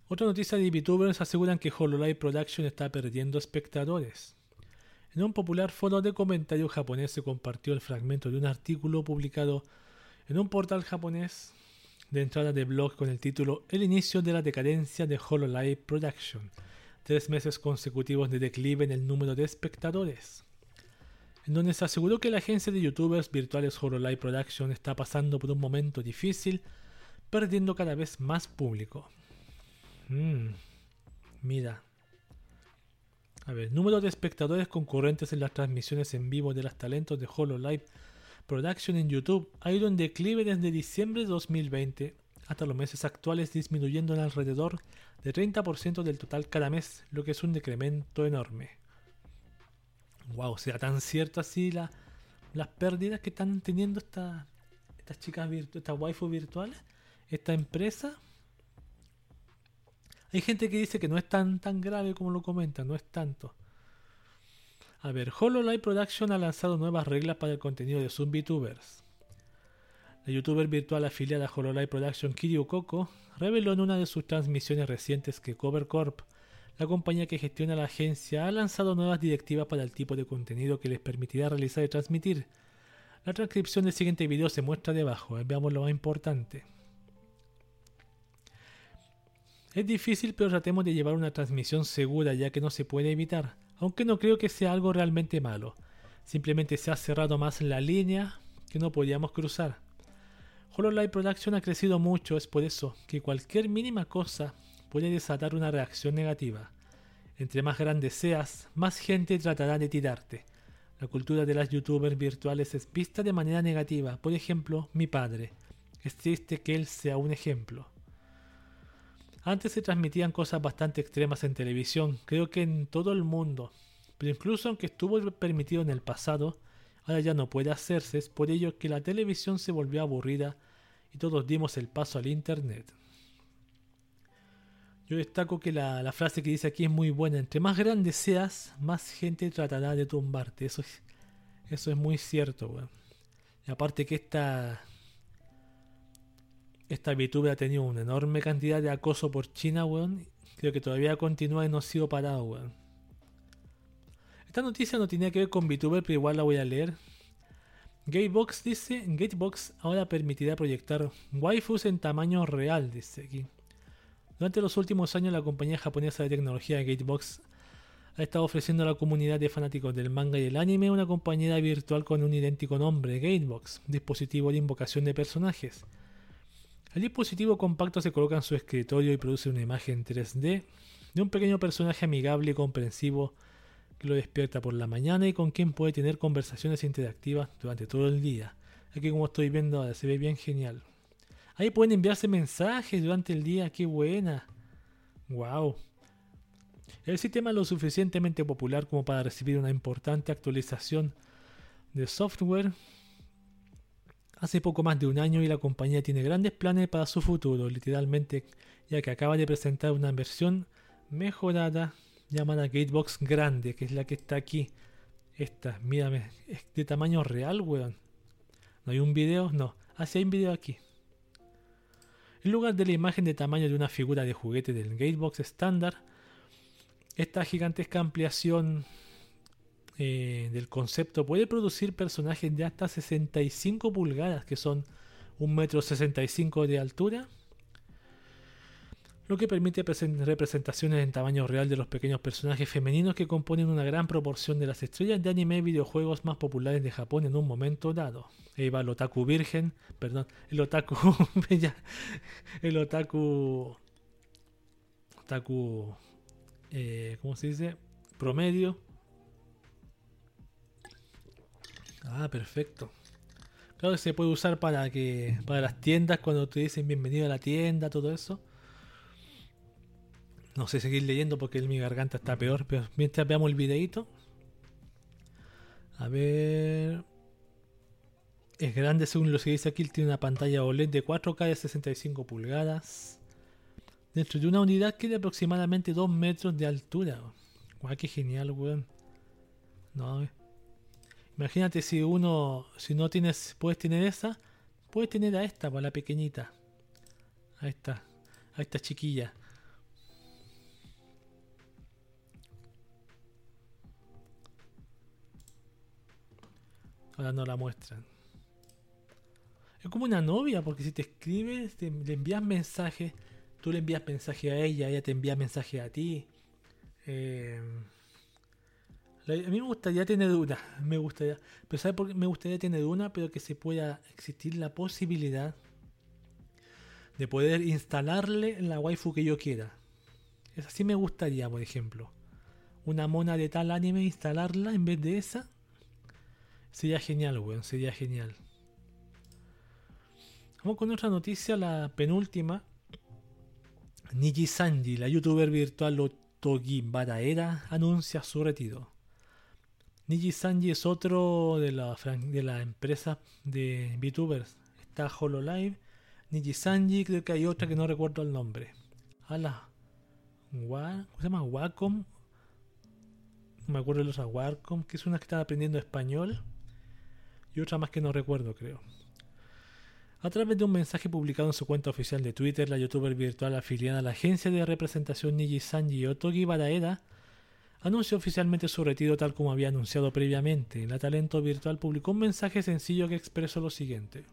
Otra noticia de VTubers aseguran que Hololive Production está perdiendo espectadores. En un popular foro de comentarios japonés se compartió el fragmento de un artículo publicado en un portal japonés de entrada de blog con el título El inicio de la decadencia de Hololive Production, tres meses consecutivos de declive en el número de espectadores, en donde se aseguró que la agencia de youtubers virtuales Horolive Production está pasando por un momento difícil, perdiendo cada vez más público. Mm, mira. A ver, número de espectadores concurrentes en las transmisiones en vivo de los talentos de Horolive Production en YouTube ha ido en declive desde diciembre de dos mil veinte hasta los meses actuales, disminuyendo en alrededor de treinta por ciento del total cada mes, lo que es un decremento enorme. Wow, ¿será tan cierto así la, las pérdidas que están teniendo esta, estas chicas, virtu- estas waifu virtuales, esta empresa? Hay gente que dice que no es tan, tan grave como lo comentan, no es tanto. A ver, Hololive Production ha lanzado nuevas reglas para el contenido de sus VTubers. La youtuber virtual afiliada a Hololive Production, Kiryu Coco, reveló en una de sus transmisiones recientes que Cover Corp, la compañía que gestiona la agencia, ha lanzado nuevas directivas para el tipo de contenido que les permitirá realizar y transmitir. La transcripción del siguiente video se muestra debajo. Veamos lo más importante. Es difícil, pero tratemos de llevar una transmisión segura, ya que no se puede evitar, aunque no creo que sea algo realmente malo. Simplemente se ha cerrado más la línea que no podíamos cruzar. Hololive Production ha crecido mucho, es por eso que cualquier mínima cosa puede desatar una reacción negativa. Entre más grande seas, más gente tratará de tirarte. La cultura de las youtubers virtuales es vista de manera negativa. Por ejemplo, mi padre. Es triste que él sea un ejemplo. Antes se transmitían cosas bastante extremas en televisión, creo que en todo el mundo. Pero incluso aunque estuvo permitido en el pasado, ahora ya no puede hacerse. Es por ello que la televisión se volvió aburrida y todos dimos el paso al internet. Yo destaco que la, la frase que dice aquí es muy buena. Entre más grande seas, más gente tratará de tumbarte. Eso es, eso es muy cierto, güey. Y aparte que esta... Esta VTuber ha tenido una enorme cantidad de acoso por China, güey. Creo que todavía continúa y no ha sido parado, güey. Esta noticia no tenía que ver con VTuber, pero igual la voy a leer. Gatebox dice... Gatebox ahora permitirá proyectar waifus en tamaño real, dice aquí. Durante los últimos años, la compañía japonesa de tecnología Gatebox ha estado ofreciendo a la comunidad de fanáticos del manga y el anime una compañera virtual con un idéntico nombre, Gatebox, dispositivo de invocación de personajes. El dispositivo compacto se coloca en su escritorio y produce una imagen tres D de un pequeño personaje amigable y comprensivo que lo despierta por la mañana y con quien puede tener conversaciones interactivas durante todo el día. Aquí, como estoy viendo ahora, se ve bien genial. Ahí pueden enviarse mensajes durante el día. ¡Qué buena! ¡Wow! El sistema es lo suficientemente popular como para recibir una importante actualización de software hace poco más de un año y la compañía tiene grandes planes para su futuro, literalmente, ya que acaba de presentar una versión mejorada llamada Gatebox Grande, que es la que está aquí. Esta, mírame, es de tamaño real, weón. ¿No hay un video? No. Ah, sí hay un video aquí. En lugar de la imagen de tamaño de una figura de juguete del Gatebox estándar, esta gigantesca ampliación eh, del concepto puede producir personajes de hasta sesenta y cinco pulgadas, que son un metro sesenta y cinco de altura, lo que permite presen- representaciones en tamaño real de los pequeños personajes femeninos que componen una gran proporción de las estrellas de anime y videojuegos más populares de Japón en un momento dado. Ahí va el otaku virgen, perdón, el otaku, el otaku, otaku, eh, ¿cómo se dice? Promedio. Ah, perfecto. Claro que se puede usar para que, para las tiendas, cuando te dicen bienvenido a la tienda, todo eso. No sé seguir leyendo porque mi garganta está peor, pero mientras veamos el videito. A ver... Es grande según lo que dice aquí, tiene una pantalla O L E D de cuatro K de sesenta y cinco pulgadas. Dentro de una unidad que es de aproximadamente dos metros de altura. Guau, qué genial, weón. No, eh. Imagínate si uno, si no tienes, puedes tener esa, puedes tener a esta, para la pequeñita. A esta, a esta chiquilla. Ahora no la muestran. Es como una novia, porque si te escribes, te, le envías mensajes, tú le envías mensaje a ella, ella te envía mensaje a ti. Eh, a mí me gustaría tener una, me gustaría, pero ¿sabe por qué? Me gustaría tener una, pero que se pueda existir la posibilidad de poder instalarle la waifu que yo quiera. Esa sí me gustaría, por ejemplo. Una mona de tal anime, instalarla en vez de esa. Sería genial, weón, sería genial. Vamos con otra noticia, la penúltima. Niji Sanji, la youtuber virtual Otogi Baraera, anuncia su retiro. Niji Sanji es otro de las de la empresas de VTubers. Está HoloLive, Niji Sanji, creo que hay otra que no recuerdo el nombre. Ala, ¿cómo se llama? Wacom. No me acuerdo de los Wacom, que es una que estaba aprendiendo español. Y otra más que no recuerdo, creo. A través de un mensaje publicado en su cuenta oficial de Twitter, la youtuber virtual afiliada a la agencia de representación Niji Sanji Otogi Baraeda anunció oficialmente su retiro tal como había anunciado previamente. La talento virtual publicó un mensaje sencillo que expresó lo siguiente.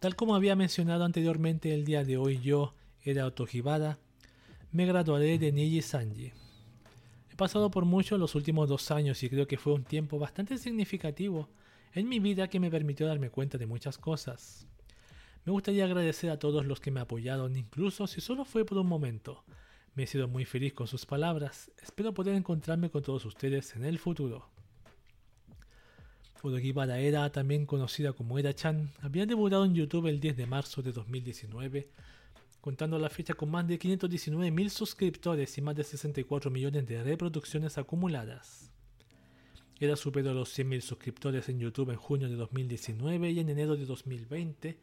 Tal como había mencionado anteriormente, el día de hoy yo, era Otogi Bara, me graduaré de Niji Sanji. He pasado por mucho en los últimos dos años y creo que fue un tiempo bastante significativo en mi vida que me permitió darme cuenta de muchas cosas. Me gustaría agradecer a todos los que me apoyaron, incluso si solo fue por un momento. Me he sido muy feliz con sus palabras. Espero poder encontrarme con todos ustedes en el futuro. Otogi Baraera, también conocida como Era-chan, había debutado en YouTube el diez de marzo de dos mil diecinueve, contando la fecha con más de quinientos diecinueve mil suscriptores y más de sesenta y cuatro millones de reproducciones acumuladas. Era superó los cien mil suscriptores en YouTube en junio de dos mil diecinueve y en enero de dos mil veinte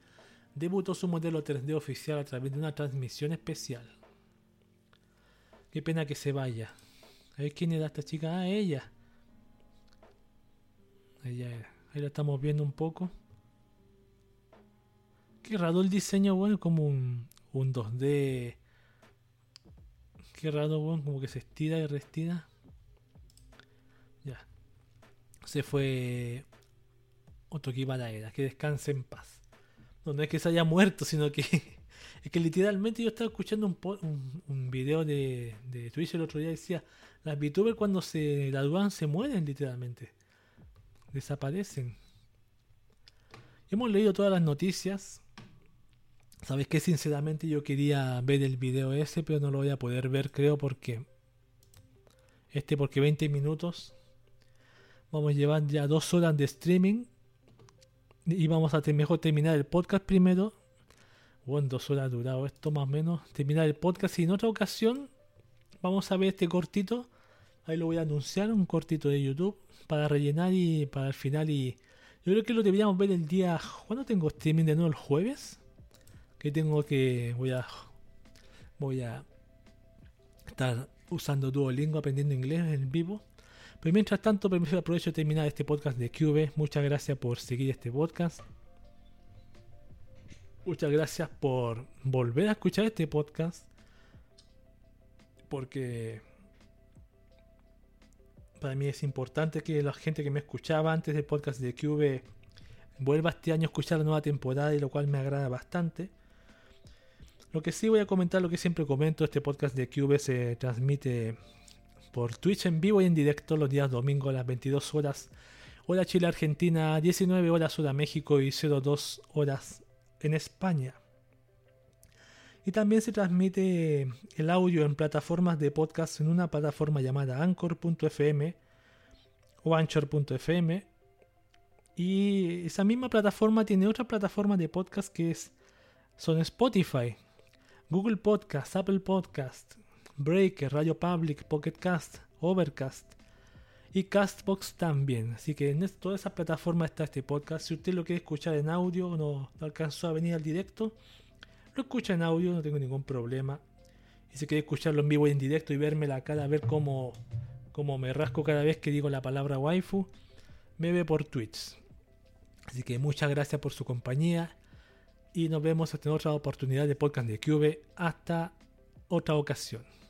debutó su modelo tres D oficial a través de una transmisión especial. Qué pena que se vaya. A ver quién era esta chica. Ah, ella. Ella era. Ahí la estamos viendo un poco. Qué raro el diseño, bueno, como un, un dos D. Qué raro, bueno, como que se estira y restira. Ya. Se fue Otogi Baraera, que descanse en paz. No, no es que se haya muerto, sino que es que literalmente yo estaba escuchando un, po- un, un video de, de Twitch el otro día, decía, las VTubers cuando se gradúan se mueren literalmente, desaparecen. Hemos leído todas las noticias. Sabéis que sinceramente yo quería ver el video ese, pero no lo voy a poder ver, creo, porque este porque veinte minutos. Vamos a llevar ya dos horas de streaming. Y vamos a te- mejor terminar el podcast primero. Bueno, dos horas ha durado esto más o menos. Terminar el podcast. Y en otra ocasión vamos a ver este cortito. Ahí lo voy a anunciar. Un cortito de YouTube. Para rellenar y para el final. Y yo creo que lo deberíamos ver el día... ¿Cuándo tengo streaming de nuevo? ¿El jueves? Que tengo que... Voy a... Voy a... Estar usando Duolingo. Aprendiendo inglés en vivo. Pero mientras tanto, permiso, aprovecho de terminar este podcast de Q V. Muchas gracias por seguir este podcast. Muchas gracias por volver a escuchar este podcast. Porque para mí es importante que la gente que me escuchaba antes del podcast de Q V vuelva este año a escuchar la nueva temporada, y lo cual me agrada bastante. Lo que sí voy a comentar, lo que siempre comento, este podcast de Q V se transmite por Twitch en vivo y en directo los días domingos a las veintidós horas hora Chile Argentina, diecinueve horas hora México y cero dos horas en España. Y también se transmite el audio en plataformas de podcast en una plataforma llamada anchor punto f m o anchor punto f m, y esa misma plataforma tiene otra plataforma de podcast que es, son Spotify, Google Podcast, Apple Podcast, Breaker, Radio Public, Pocket Cast, Overcast y Castbox también. Así que en todas esas plataformas está este podcast. Si usted lo quiere escuchar en audio o no, no alcanzó a venir al directo, lo escucha en audio, no tengo ningún problema. Y si quiere escucharlo en vivo y en directo y verme la cara, a ver cómo, cómo me rasco cada vez que digo la palabra waifu, me ve por Twitch. Así que muchas gracias por su compañía y nos vemos en otra oportunidad de podcast de Q V. Hasta otra ocasión.